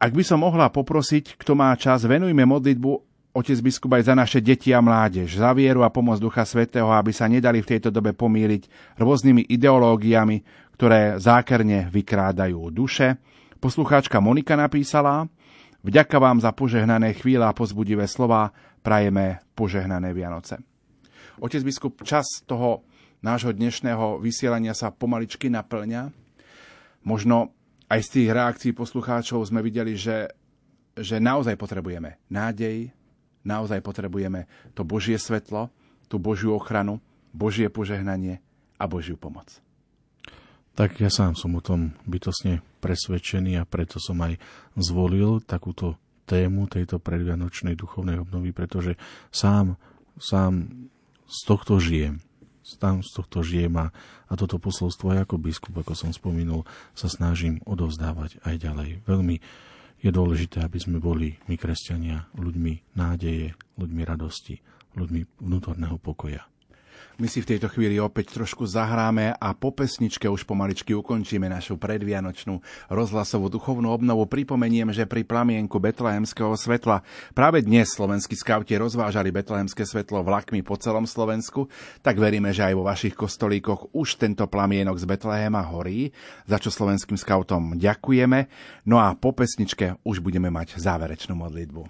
Ak by som mohla poprosiť, kto má čas, venujme modlitbu otec biskup aj za naše deti a mládež, za vieru a pomoc Ducha Svätého, aby sa nedali v tejto dobe pomýliť rôznymi ideológiami, ktoré zákerne vykrádajú duše. Poslucháčka Monika napísala: Vďaka vám za požehnané chvíle a pozbudivé slová, prajeme požehnané Vianoce. Otec biskup, čas toho nášho dnešného vysielania sa pomaličky naplňa. Možno aj z tých reakcií poslucháčov sme videli, že, že naozaj potrebujeme nádej, naozaj potrebujeme to Božie svetlo, tú Božiu ochranu, Božie požehnanie a Božiu pomoc. Tak ja sám som o tom bytostne presvedčený a preto som aj zvolil takúto tému tejto predvianočnej duchovnej obnovy, pretože sám, sám z tohto žijem. Sám z tohto žijem a, a toto posolstvo aj ako biskup, ako som spomínul, sa snažím odovzdávať aj ďalej. Veľmi je dôležité, aby sme boli, my kresťania, ľuďmi nádeje, ľuďmi radosti, ľuďmi vnútorného pokoja. My si v tejto chvíli opäť trošku zahráme a po pesničke už pomaličky ukončíme našu predvianočnú rozhlasovú duchovnú obnovu. Pripomeniem, že pri plamienku betlehemského svetla práve dnes slovenskí skauti rozvážali betlehemské svetlo vlakmi po celom Slovensku, tak veríme, že aj vo vašich kostolíkoch už tento plamienok z Betlehema horí, za čo slovenským skautom ďakujeme. No a po pesničke už budeme mať záverečnú modlitbu.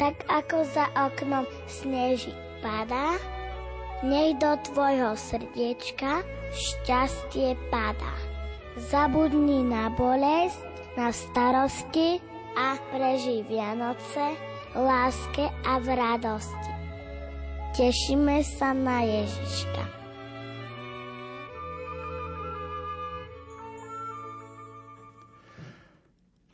tak ako za oknom sneží padá, nech do tvojho srdiečka šťastie padá. Zabudni na bolesť, na starosti a prežij Vianoce v láske a v radosti. Tešíme sa na Ježiška.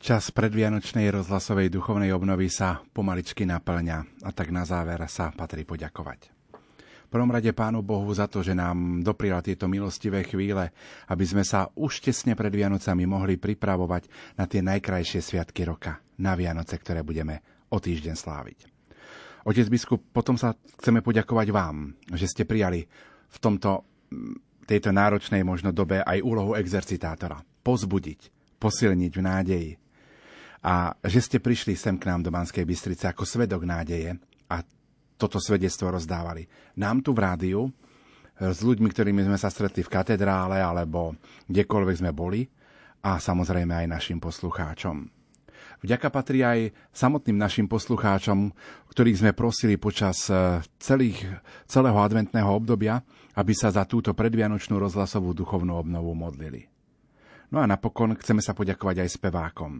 Čas predvianočnej rozhlasovej duchovnej obnovy sa pomaličky naplňa a tak na záver sa patrí poďakovať. V prvom rade Pánu Bohu za to, že nám doprial tieto milostivé chvíle, aby sme sa už tesne pred Vianocami mohli pripravovať na tie najkrajšie sviatky roka, na Vianoce, ktoré budeme o týždeň sláviť. Otec biskup, potom sa chceme poďakovať vám, že ste prijali v tomto, tejto náročnej možno dobe aj úlohu exercitátora. Pozbudiť, posilniť v nádeji. A že ste prišli sem k nám do Banskej Bystrice ako svedok nádeje a toto svedectvo rozdávali. Nám tu v rádiu, s ľuďmi, ktorými sme sa stretli v katedrále alebo kdekoľvek sme boli a samozrejme aj našim poslucháčom. Vďaka patrí aj samotným našim poslucháčom, ktorých sme prosili počas celých, celého adventného obdobia, aby sa za túto predvianočnú rozhlasovú duchovnú obnovu modlili. No a napokon chceme sa poďakovať aj spevákom.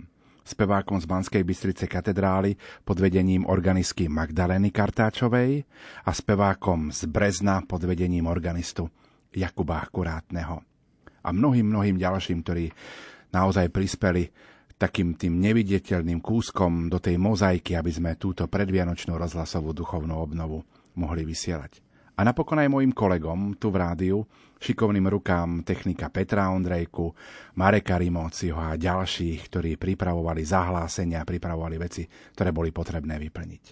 spevákom z Banskej Bystrice katedrály pod vedením organistky Magdalény Kartáčovej a spevákom z Brezna pod vedením organistu Jakuba Kurátneho. A mnohým, mnohým ďalším, ktorí naozaj prispeli takým tým neviditeľným kúskom do tej mozaiky, aby sme túto predvianočnú rozhlasovú duchovnú obnovu mohli vysielať. A napokon aj mojim kolegom tu v rádiu, šikovným rukám technika Petra Ondrejku, Mareka Rimociho a ďalších, ktorí pripravovali zahlásenia a pripravovali veci, ktoré boli potrebné vyplniť.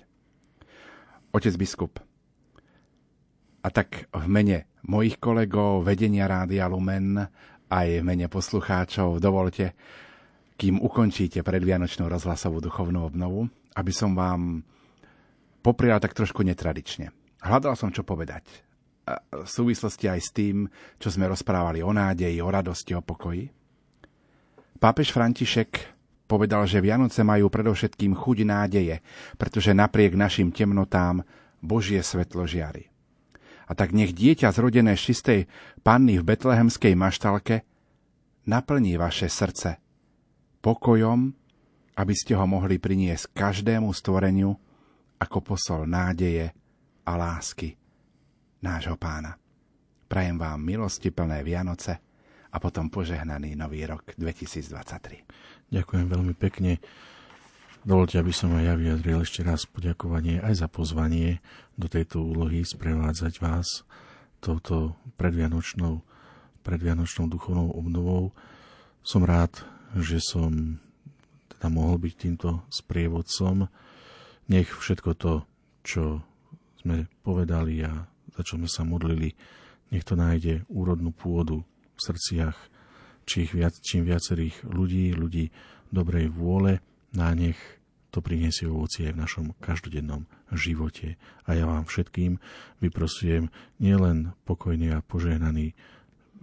Otec biskup, a tak v mene mojich kolegov, vedenia Rádia Lumen, aj v mene poslucháčov, dovolte, kým ukončíte predvianočnú rozhlasovú duchovnú obnovu, aby som vám poprial tak trošku netradične. Hľadal som, čo povedať. V súvislosti aj s tým, čo sme rozprávali o nádeji, o radosti, o pokoji. Pápež František povedal, že Vianoce majú predovšetkým chuť nádeje, pretože napriek našim temnotám Božie svetlo žiari. A tak nech dieťa zrodené z čistej panny v betlehemskej maštalke naplní vaše srdce pokojom, aby ste ho mohli priniesť každému stvoreniu ako posol nádeje a lásky nášho Pána. Prajem vám milosti plné Vianoce a potom požehnaný nový rok dvetisícdvadsaťtri. Ďakujem veľmi pekne. Dovoľte, aby som aj ja vyjadril ešte raz poďakovanie aj za pozvanie do tejto úlohy sprevádzať vás touto predvianočnou, predvianočnou duchovnou obnovou. Som rád, že som teda mohol byť týmto sprievodcom. Nech všetko to, čo sme povedali a za čo sme sa modlili, nech to nájde úrodnú pôdu v srdciach čím viac, čím viacerých ľudí, ľudí dobrej vôle, a nech to priniesie ovocie aj v našom každodennom živote. A ja vám všetkým vyprosujem nielen pokojný a požehnaný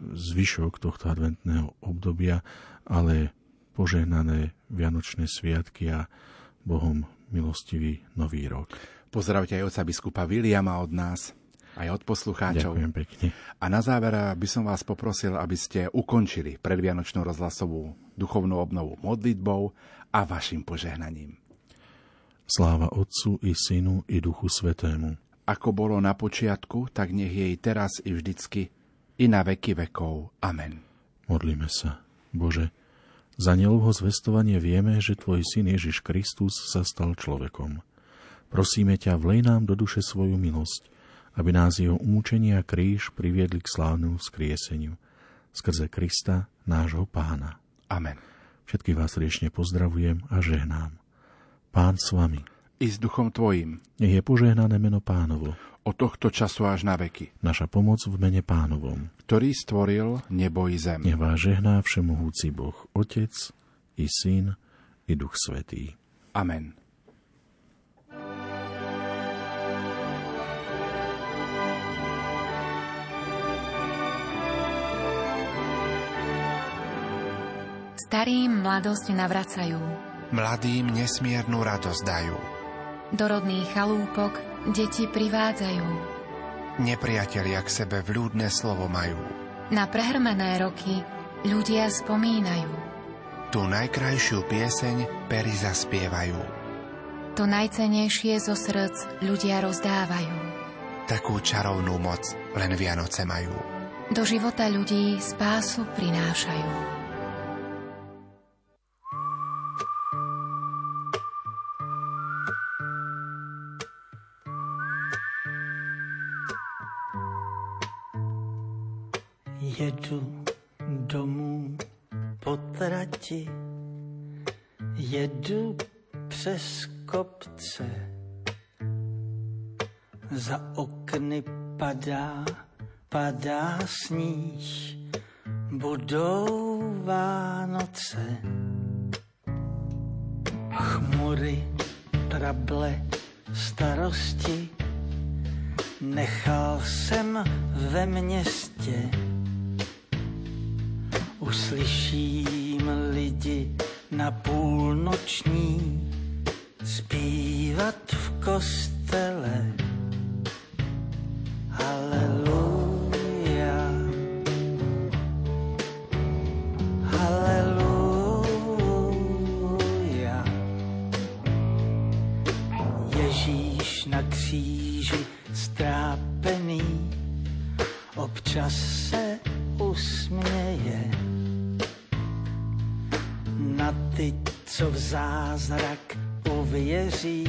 zvyšok tohto adventného obdobia, ale požehnané Vianočné sviatky a Bohom milostivý nový rok. Pozdravte aj otca biskupa Viliama od nás, aj od poslucháčov. Ďakujem pekne. A na záver by som vás poprosil, aby ste ukončili predvianočnú rozhlasovú duchovnú obnovu modlitbou a vašim požehnaním. Sláva Otcu i Synu i Duchu Svätému. Ako bolo na počiatku, tak nech jej teraz i vždycky, i na veky vekov. Amen. Modlíme sa. Bože, za neľúho zvestovanie vieme, že Tvoj Syn Ježiš Kristus sa stal človekom. Prosíme ťa, vlej nám do duše svoju milosť, aby nás jeho umúčenie a kríž priviedli k slávnemu vzkrieseniu. Skrze Krista, nášho Pána. Amen. Všetkých vás srdečne pozdravujem a žehnám. Pán s vami. I s duchom tvojim. Nech je požehnané meno Pánovo. Od tohto času až na veky. Naša pomoc v mene Pánovom, ktorý stvoril nebo i zem. Nech vás žehná všemohúci Boh, Otec, i Syn, i Duch Svätý. Amen. Starým mladosť navracajú, mladým nesmiernu radosť dajú. Do rodných chalúpok deti privádzajú. Nepriatelia k sebe vľúdne slovo majú. Na prehrmené roky ľudia spomínajú. Tu najkrajšiu pieseň pery zaspievajú. To najcennejšie zo srdc ľudia rozdávajú. Takú čarovnú moc len Vianoce majú. Do života ľudí spásu prinášajú. Jedu domů po trati, jedu přes kopce. Za okny padá, padá sníh, budou Vánoce. Chmury, trable, starosti, nechal jsem ve městě. Uslyším lidi na půlnoční zpívat v kostele. Haleluja, haleluja. Ježíš na kříži strápený občas se usměje. Na ty, co v zázrak uvěří,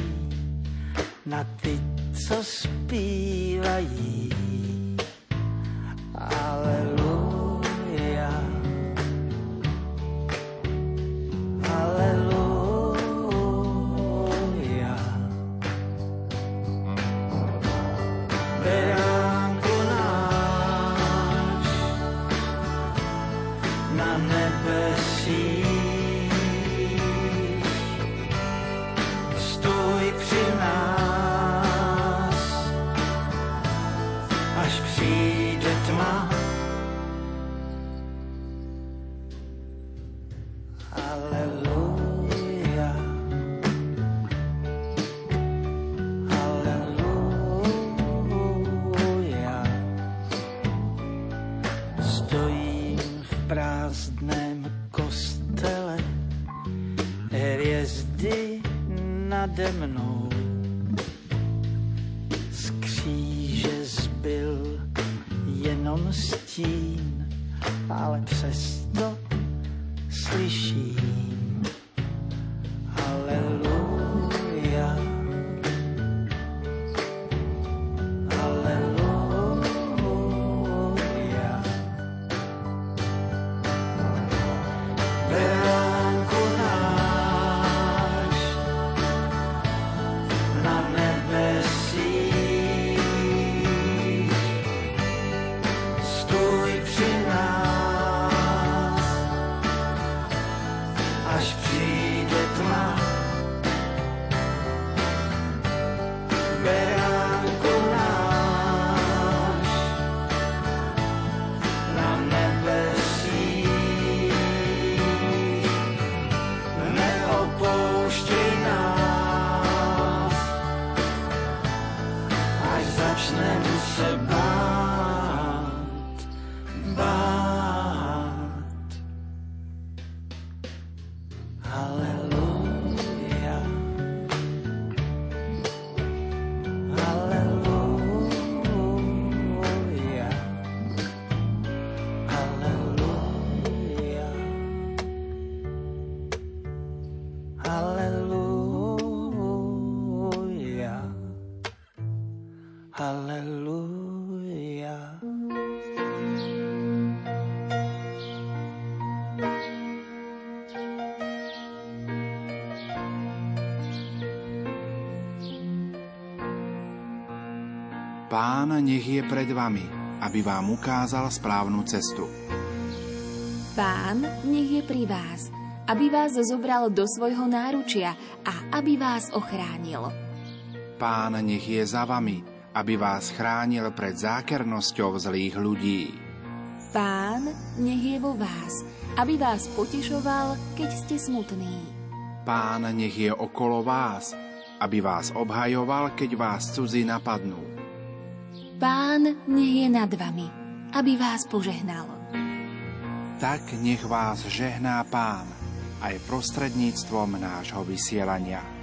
na ty, co zpívají. Aleluja, aleluja. Beránku náš na nebesí, nade mnou z kříže zbyl jenom stín, ale přesto slyším haleluja, haleluja. Pán nech je pred vami, aby vám ukázal správnu cestu. Pán nech je pri vás, aby vás zobral do svojho náručia a aby vás ochránil. Pán nech je za vami, aby vás chránil pred zákernosťou zlých ľudí. Pán nech je vo vás, aby vás potešoval, keď ste smutní. Pán nech je okolo vás, aby vás obhajoval, keď vás cudzí napadnú. Pán nech je nad vami, aby vás požehnal. Tak nech vás žehná Pán aj prostredníctvom nášho vysielania.